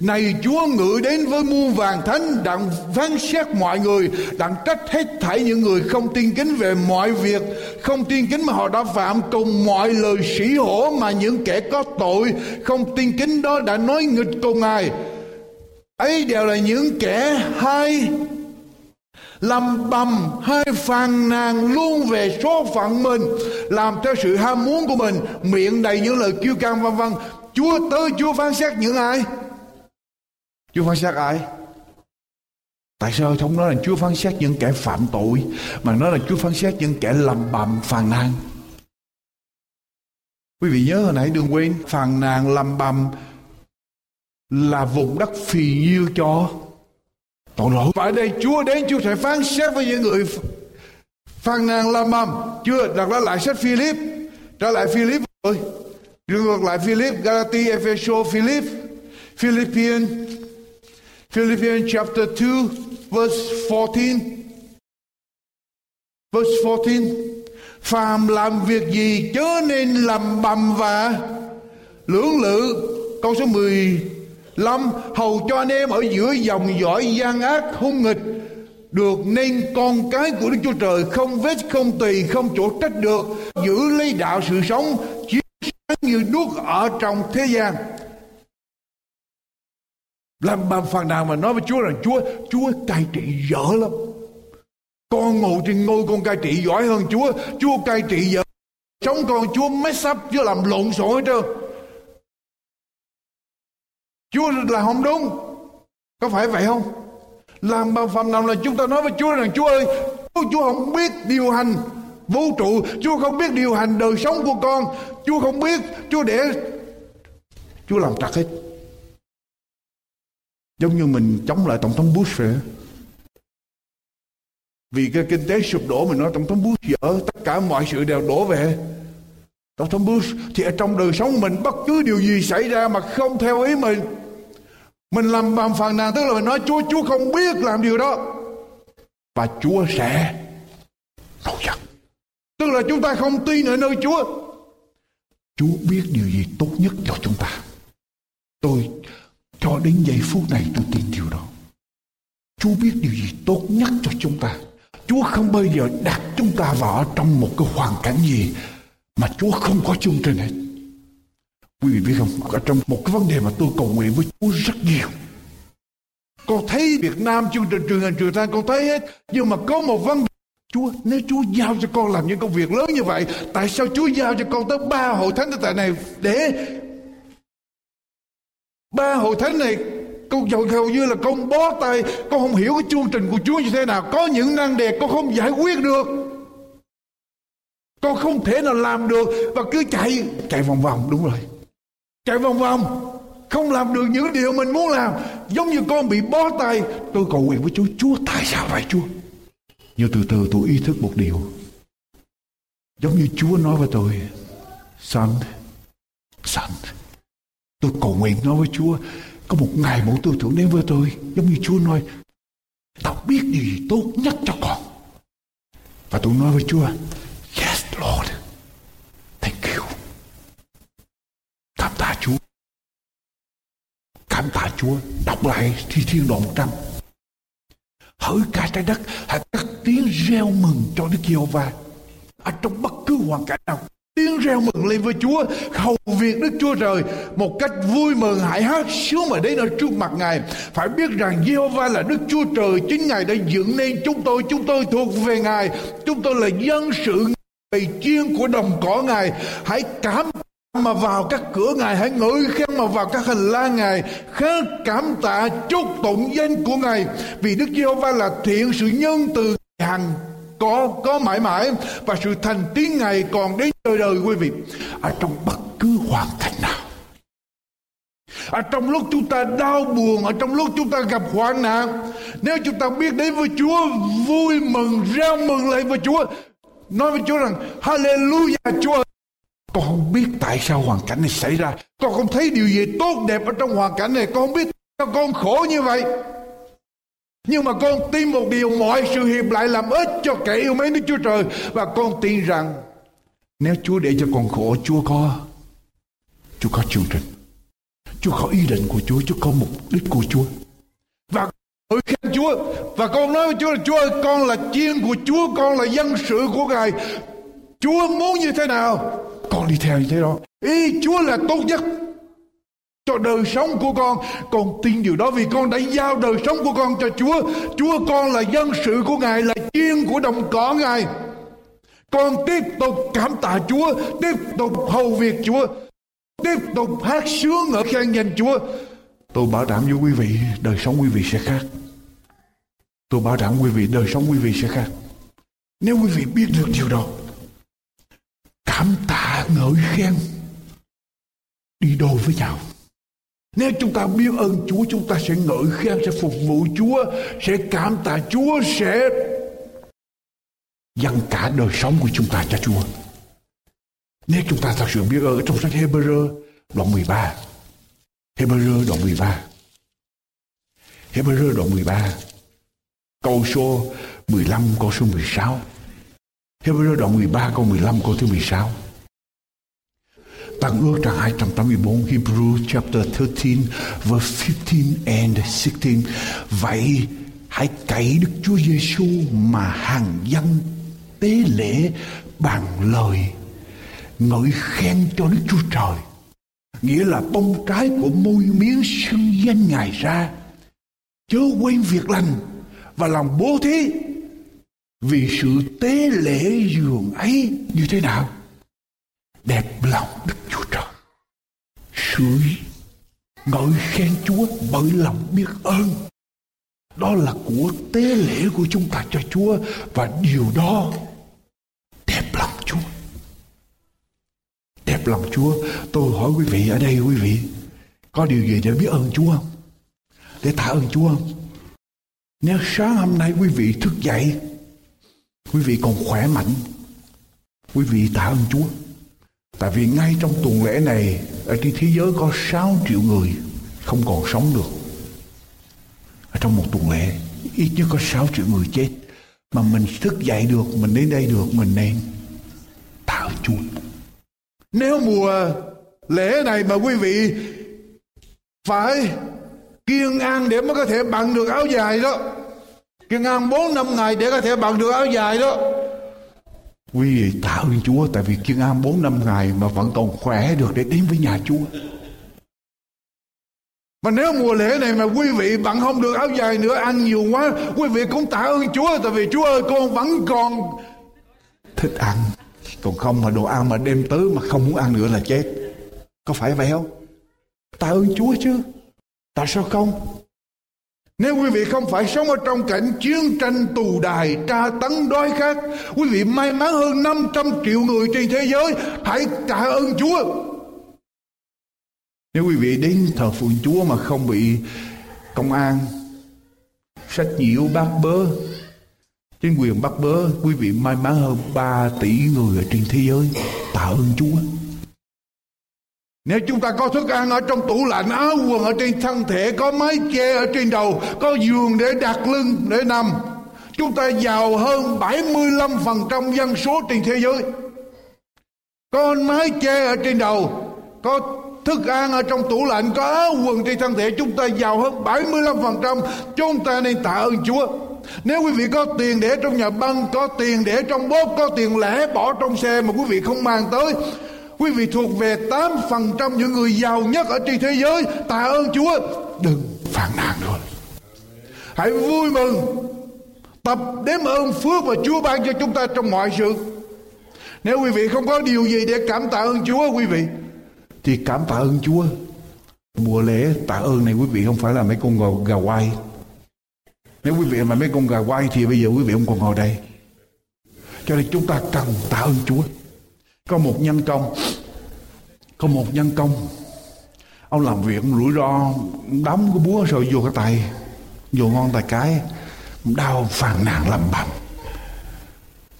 Này Chúa ngự đến với muôn vàng thánh, đặng phán xét mọi người, đặng trách hết thảy những người không tin kính về mọi việc không tin kính mà họ đã phạm, cùng mọi lời sỉ hổ mà những kẻ có tội không tin kính đó đã nói nghịch cùng Ngài. Ấy đều là những kẻ hay lầm bầm, hay phàn nàn luôn về số phận mình, làm theo sự ham muốn của mình, miệng đầy những lời kiêu căng, vân vân. Chúa tới Chúa phán xét những ai? Chúa phán xét ai? Tại sao không nói là Chúa phán xét những kẻ phạm tội, mà nói là Chúa phán xét những kẻ lầm bầm, phàn nàn? Quý vị nhớ hồi nãy đừng quên, phàn nàn lầm bầm là vùng đất phì nhiêu cho tội lỗi. Và ở đây Chúa đến, Chúa sẽ phán xét với những người phàn nàn làm bầm. Chưa đặt ra lại sách Philip, trở lại Philip rồi, đưa ngược lại Philip, Galati, Epheso, Philip, Philippians, Philippians chapter hai, verse mười bốn, verse mười bốn. Phàm làm việc gì chớ nên làm bầm và lưỡng lự. Câu số mười lăm, hầu cho anh em ở giữa dòng dõi gian ác hung nghịch được nên con cái của Đức Chúa Trời, không vết không tì không chỗ trách được, giữ lấy đạo sự sống chiếu sáng như đuốc ở trong thế gian. Làm bầm phàn nàn mà nói với Chúa rằng Chúa Chúa cai trị dở lắm, con ngồi trên ngôi con cai trị giỏi hơn Chúa, Chúa cai trị dở sống con, Chúa mess up, Chúa làm lộn xộn hết trơn, Chúa là không đúng. Có phải vậy không? Làm bầm phàn nàn là chúng ta nói với Chúa rằng Chúa ơi, Chúa, Chúa không biết điều hành vũ trụ, Chúa không biết điều hành đời sống của con, Chúa không biết, Chúa để Chúa làm trật hết. Giống như mình chống lại Tổng thống Bush vậy. Vì cái kinh tế sụp đổ, mình nói Tổng thống Bush dở, tất cả mọi sự đều đổ về Tổng thống Bush. Thì ở trong đời sống mình, bất cứ điều gì xảy ra mà không theo ý mình, mình làm bầm phàn nàn, tức là mình nói Chúa, Chúa không biết làm điều đó, và Chúa sẽ nổi giận. Tức là chúng ta không tin ở nơi Chúa. Chúa biết điều gì tốt nhất cho chúng ta. Tôi cho đến giây phút này tôi tin điều đó. Chúa biết điều gì tốt nhất cho chúng ta. Chúa không bao giờ đặt chúng ta vào trong một cái hoàn cảnh gì mà Chúa không có chương trình hết. Quý vị biết không, ở trong một cái vấn đề mà tôi cầu nguyện với Chúa rất nhiều. Con thấy Việt Nam chương trình truyền hình truyền thanh con thấy hết, nhưng mà có một vấn đề, Chúa, nếu Chúa giao cho con làm những công việc lớn như vậy, tại sao Chúa giao cho con tới ba hội thánh tại này, để ba hội thánh này con hầu như là con bó tay, con không hiểu cái chương trình của Chúa như thế nào, có những năng đề con không giải quyết được. Con không thể nào làm được và cứ chạy chạy vòng vòng. Đúng rồi, chạy vòng vòng, không làm được những điều mình muốn làm. Giống như con bị bó tay. Tôi cầu nguyện với Chúa, Chúa tại sao vậy Chúa? Nhưng từ từ tôi ý thức một điều, giống như Chúa nói với tôi, Son, Son, tôi cầu nguyện nói với Chúa, có một ngày mẫu tôi thưởng đến với tôi, giống như Chúa nói, tao biết điều gì tốt nhất cho con. Và tôi nói với Chúa, Yes Lord, thank you. Cảm tạ Chúa. Cảm tạ Chúa. Đọc lại Thi Thiên đoạn một trăm. Hỡi cả trái đất, hãy cất tiếng reo mừng cho Đức Giê-hô-va. Ở trong bất cứ hoàn cảnh nào, tiếng reo mừng lên với Chúa, hầu việc Đức Chúa Trời một cách vui mừng, hãy hát sướng mà đến ở trước mặt Ngài. Phải biết rằng Giê-hô-va là Đức Chúa Trời, chính Ngài đã dựng nên chúng tôi, chúng tôi thuộc về Ngài, chúng tôi là dân sự bầy chiên của đồng cỏ Ngài. Hãy cảm tạ mà vào các cửa Ngài, hãy ngợi khen mà vào các hành lang Ngài, khát cảm tạ chúc tụng danh của Ngài, vì Đức Giê-hô-va là thiện, sự nhân từ hằng có có mãi mãi và sự thành tín Ngài còn đến đời đời. Quý vị, ở trong bất cứ hoàn cảnh nào, ở trong lúc chúng ta đau buồn, ở trong lúc chúng ta gặp hoạn nạn, nếu chúng ta biết đến với Chúa, vui mừng reo mừng lại với Chúa, nói với Chúa rằng Hallelujah Chúa ơi, con không biết tại sao hoàn cảnh này xảy ra, con không thấy điều gì tốt đẹp ở trong hoàn cảnh này, con không biết tại sao con khổ như vậy. Nhưng mà con tin một điều, mọi sự hiệp lại làm ích cho kẻ yêu mến Đức Chúa Trời. Và con tin rằng nếu Chúa để cho con khổ, Chúa có Chúa có chương trình, Chúa có ý định của Chúa, Chúa có mục đích của Chúa. Và con khen Chúa, và con nói với Chúa là Chúa ơi, con là chiên của Chúa, con là dân sự của Ngài. Chúa muốn như thế nào, con đi theo như thế đó. Ý Chúa là tốt nhất cho đời sống của con. Con tin điều đó vì con đã giao đời sống của con cho Chúa. Chúa, con là dân sự của Ngài, là chiên của đồng cỏ Ngài. Con tiếp tục cảm tạ Chúa, tiếp tục hầu việc Chúa, tiếp tục hát sướng ngợi khen danh Chúa. Tôi bảo đảm với quý vị, đời sống quý vị sẽ khác. Tôi bảo đảm quý vị, đời sống quý vị sẽ khác. Nếu quý vị biết được điều đó, cảm tạ ngợi khen đi đôi với nhau. Nếu chúng ta biết ơn Chúa, chúng ta sẽ ngợi khen, sẽ phục vụ Chúa, sẽ cảm tạ Chúa, sẽ dâng cả đời sống của chúng ta cho Chúa. Nếu chúng ta thật sự biết ơn, trong sách Hebrew đoạn mười ba, Hebrew đoạn mười ba, Hebrew đoạn mười ba, câu số mười lăm, câu số mười sáu, Hebrew đoạn mười ba, câu mười lăm, câu thứ mười sáu. Tăng ước trang hai trăm tám mươi tư, Hebrew chapter mười ba, verse mười lăm and mười sáu. Vậy hãy cậy Đức Chúa Giê-xu mà hàng dân tế lễ bằng lời ngợi khen cho Đức Chúa Trời, nghĩa là bông trái của môi miếng xưng danh Ngài ra, chớ quên việc lành và lòng bố thí, vì sự tế lễ dường ấy như thế nào đẹp lòng Đức Chúa Trời. Sự ngợi khen Chúa bởi lòng biết ơn, đó là của tế lễ của chúng ta cho Chúa, và điều đó đẹp lòng Chúa. Đẹp lòng Chúa. Tôi hỏi quý vị ở đây, quý vị có điều gì để biết ơn Chúa không? Để tạ ơn Chúa không? Nếu sáng hôm nay quý vị thức dậy, quý vị còn khỏe mạnh, quý vị tạ ơn Chúa. Tại vì ngay trong tuần lễ này, ở trên thế giới có sáu triệu người không còn sống được. Ở trong một tuần lễ, ít nhất có sáu triệu người chết. Mà mình thức dậy được, mình đến đây được, mình nên tạ ơn Chúa. Nếu mùa lễ này mà quý vị phải kiêng ăn để mới có thể bận được áo dài đó, kiêng ăn bốn năm ngày để có thể bận được áo dài đó, quý vị tạ ơn Chúa. Tại vì kiêng ăn bốn năm ngày mà vẫn còn khỏe được để đến với nhà Chúa. Mà nếu mùa lễ này mà quý vị vẫn không được áo dài nữa, ăn nhiều quá, quý vị cũng tạ ơn Chúa. Tại vì Chúa ơi, con vẫn còn thích ăn, còn không mà đồ ăn mà đem tới mà không muốn ăn nữa là chết. Có phải vậy không? Tạ ơn Chúa chứ, tại sao không? Nếu quý vị không phải sống ở trong cảnh chiến tranh, tù đài, tra tấn, đói khát, quý vị may mắn hơn năm trăm triệu người trên thế giới. Hãy tạ ơn Chúa. Nếu quý vị đến thờ phượng Chúa mà không bị công an sách nhiễu bắt bớ, chính quyền bắt bớ, quý vị may mắn hơn ba tỷ người ở trên thế giới. Tạ ơn Chúa. Nếu chúng ta có thức ăn ở trong tủ lạnh, áo quần ở trên thân thể, có mái che ở trên đầu, có giường để đặt lưng, để nằm, chúng ta giàu hơn bảy mươi lăm phần trăm dân số trên thế giới. Có mái che ở trên đầu, có thức ăn ở trong tủ lạnh, có áo quần trên thân thể, chúng ta giàu hơn bảy mươi lăm phần trăm. Chúng ta nên tạ ơn Chúa. Nếu quý vị có tiền để trong nhà băng, có tiền để trong bóp, có tiền lẻ bỏ trong xe mà quý vị không mang tới, quý vị thuộc về tám phần trăm những người giàu nhất ở trên thế giới. Tạ ơn Chúa. Đừng phàn nàn nữa. Hãy vui mừng. Tập đếm ơn phước mà Chúa ban cho chúng ta trong mọi sự. Nếu quý vị không có điều gì để cảm tạ ơn Chúa quý vị, thì cảm tạ ơn Chúa. Mùa lễ tạ ơn này quý vị không phải là mấy con ngồi gà quay. Nếu quý vị mà mấy con gà quay thì bây giờ quý vị không còn ngồi đây. Cho nên chúng ta cần tạ ơn Chúa. Có một nhân công, có một nhân công, ông làm việc, ông rủi ro, đóng cái búa rồi vô cái tay, vô ngón tay cái, đau phàn nàn lầm bầm,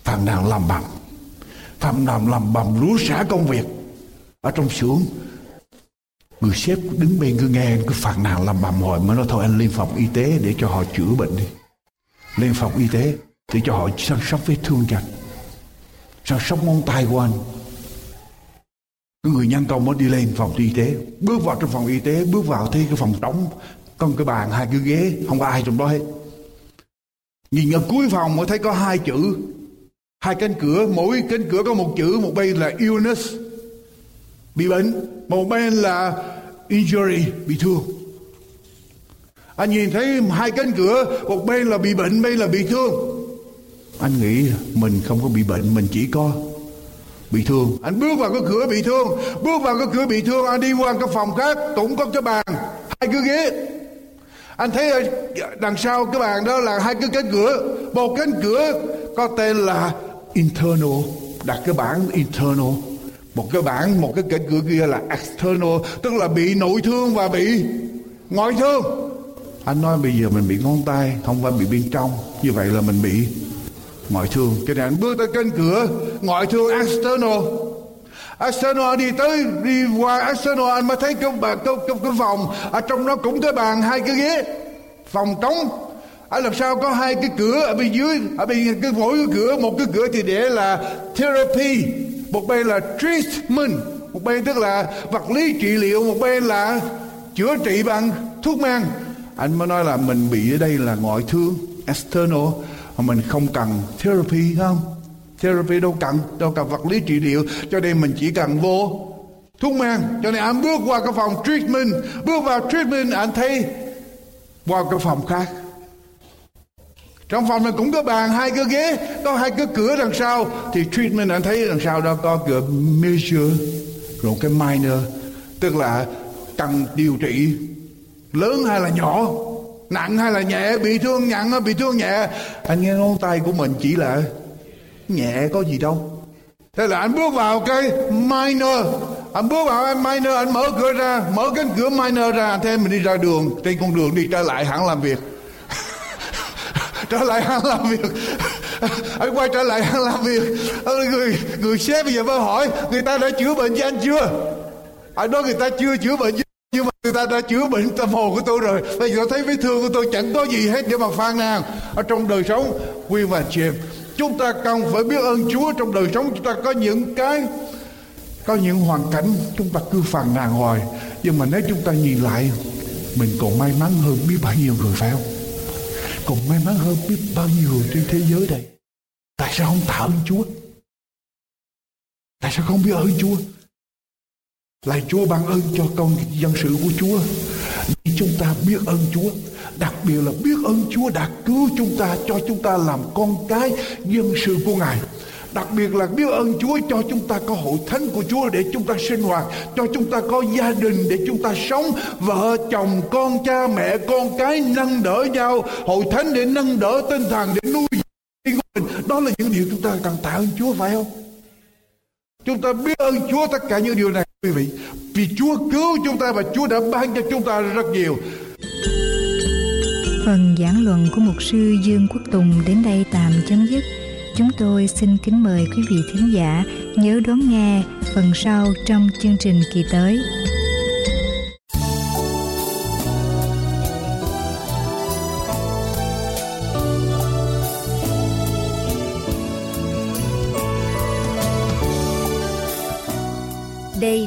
phàn nàn lầm bầm, phàn nàn lầm bầm, rủa xả công việc ở trong xưởng. Người sếp đứng bên cứ nghe, cứ phàn nàn lầm bầm hồi mới nói thôi anh lên phòng y tế để cho họ chữa bệnh đi, lên phòng y tế để cho họ săn sóc vết thương cho anh. Sao sóc ngón tay của anh? Cái người nhân công mới đi lên phòng y tế. Bước vào trong phòng y tế, bước vào thấy cái phòng trống, có cái bàn, hai cái ghế, không có ai trong đó hết. Nhìn ở cuối phòng mới thấy có hai chữ, hai cánh cửa, mỗi cánh cửa có một chữ. Một bên là illness, bị bệnh, một bên là injury, bị thương. Anh nhìn thấy hai cánh cửa, một bên là bị bệnh, bên là bị thương. Anh nghĩ mình không có bị bệnh, mình chỉ có bị thương. Anh bước vào cái cửa bị thương, bước vào cái cửa bị thương, anh đi qua cái phòng khác, cũng có cái bàn, hai cái ghế. Anh thấy đằng sau cái bàn đó là hai cái cánh cửa. Một cánh cửa có tên là internal, đặt cái bảng internal. Một cái bảng, một cái cánh cửa kia là external, tức là bị nội thương và bị ngoại thương. Anh nói bây giờ mình bị ngón tay, không phải bị bên trong, như vậy là mình bị ngoại thương. Cho nên anh bước tới cánh cửa ngoại thương external. External đi tới, đi qua external, anh mới thấy cái, cái, cái, cái phòng ở trong đó cũng cái bàn, hai cái ghế, phòng trống. Ở làm sao có hai cái cửa ở bên dưới, ở bên cái mỗi cái cửa, một cái cửa thì để là therapy, một bên là treatment, một bên tức là vật lý trị liệu, một bên là chữa trị bằng thuốc men. Anh mới nói là mình bị ở đây là ngoại thương external. Mình không cần therapy, không? Therapy đâu cần, đâu cần vật lý trị liệu, cho nên mình chỉ cần vô thuốc men. Cho nên anh bước qua cái phòng treatment, bước vào treatment anh thấy qua cái phòng khác. Trong phòng này cũng có bàn, hai cái ghế, có hai cái cửa đằng sau, thì treatment anh thấy đằng sau đó có cửa major, rồi cái minor, tức là cần điều trị lớn hay là nhỏ, nặng hay là nhẹ, bị thương nặng, bị thương nhẹ. Anh nghe ngón tay của mình chỉ là nhẹ, có gì đâu. Thế là anh bước vào cái minor. Anh bước vào cái minor, anh mở cửa ra, mở cánh cửa minor ra. Anh thấy mình đi ra đường, trên con đường đi trở lại hãng làm việc. Trở lại hãng làm việc. Anh quay trở lại hãng làm việc. Người, người sếp bây giờ mới hỏi, người ta đã chữa bệnh cho anh chưa? Anh nói người ta chưa chữa bệnh cho, nhưng mà người ta đã chữa bệnh tâm hồn của tôi rồi. Bây giờ thấy vết thương của tôi chẳng có gì hết để mà phàn nàn. Ở trong đời sống, quý và chị em, chúng ta cần phải biết ơn Chúa. Trong đời sống chúng ta có những cái, có những hoàn cảnh chúng ta cứ phàn nàn hoài, nhưng mà nếu chúng ta nhìn lại, mình còn may mắn hơn biết bao nhiêu người, phải không? Còn may mắn hơn biết bao nhiêu người trên thế giới đây. Tại sao không tạ ơn Chúa? Tại sao không biết ơn Chúa? Lạy Chúa ban ơn cho con dân sự của Chúa, để chúng ta biết ơn Chúa, đặc biệt là biết ơn Chúa đã cứu chúng ta, cho chúng ta làm con cái dân sự của Ngài. Đặc biệt là biết ơn Chúa cho chúng ta có hội thánh của Chúa để chúng ta sinh hoạt, cho chúng ta có gia đình để chúng ta sống, vợ chồng, con cha mẹ, con cái nâng đỡ nhau, hội thánh để nâng đỡ tinh thần, để nuôi dưỡng của mình. Đó là những điều chúng ta cần tạ ơn Chúa, phải không? Chúng ta biết ơn Chúa tất cả những điều này, quý vị, vì Chúa cứu chúng ta và Chúa đã ban cho chúng ta rất nhiều. Phần giảng luận của mục sư Dương Quốc Tùng đến đây tạm chấm dứt. Chúng tôi xin kính mời quý vị thính giả nhớ đón nghe phần sau trong chương trình kỳ tới. Đây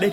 Đây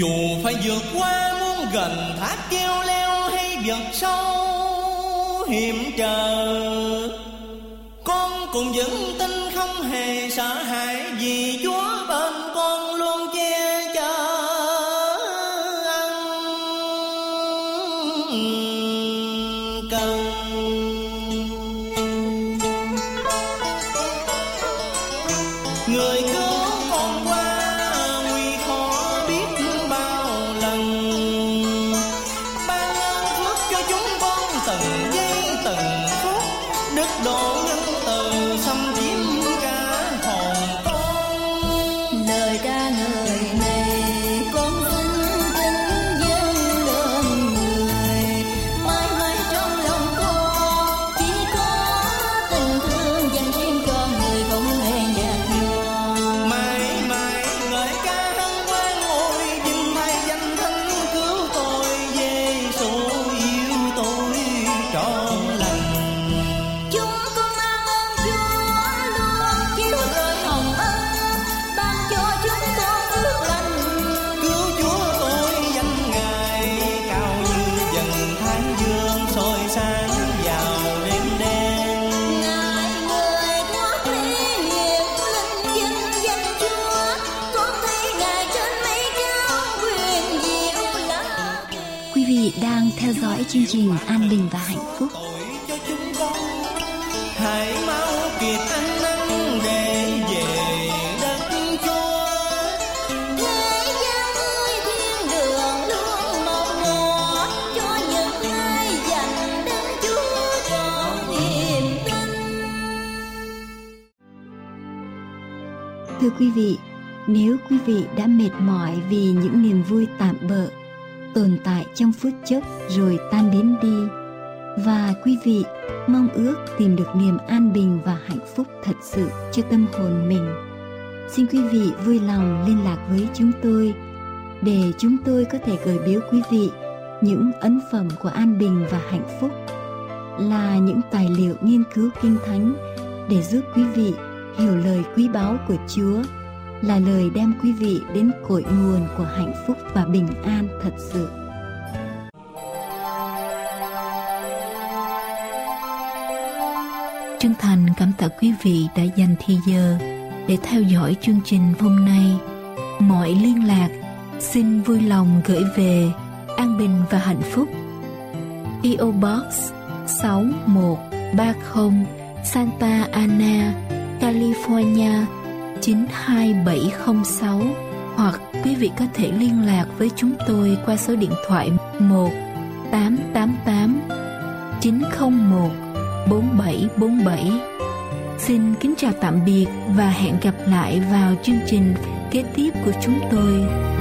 Dù phải vượt qua muôn gần thác keo leo hay vực sâu hiểm trở, con cũng vững tin không hề sợ hãi, vì Chúa bên con luôn che chở. Chương trình An Bình và Hạnh Phúc. Hãy mau kịp ăn năn để về đất Chúa. Thế gian vui thiên đường luôn một ngõ, cho những ai dành đến Chúa có niềm tin. Thưa quý vị, nếu quý vị đã mệt mỏi vì những niềm vui tạm bợ tồn tại trong phút chốc rồi tan biến đi, và quý vị mong ước tìm được niềm an bình và hạnh phúc thật sự cho tâm hồn mình, xin quý vị vui lòng liên lạc với chúng tôi để chúng tôi có thể gửi biếu quý vị những ấn phẩm của An Bình và Hạnh Phúc, là những tài liệu nghiên cứu Kinh Thánh để giúp quý vị hiểu lời quý báu của Chúa, là lời đem quý vị đến cội nguồn của hạnh phúc và bình an thật sự. Chân thành cảm tạ quý vị đã dành thời giờ để theo dõi chương trình hôm nay. Mọi liên lạc xin vui lòng gửi về An Bình và Hạnh Phúc, pê ô Box sáu một ba không, Santa Ana, California chín hai bảy không sáu, hoặc quý vị có thể liên lạc với chúng tôi qua số điện thoại một tám tám tám chín không một bốn bảy bốn bảy. Xin kính chào tạm biệt và hẹn gặp lại vào chương trình kế tiếp của chúng tôi.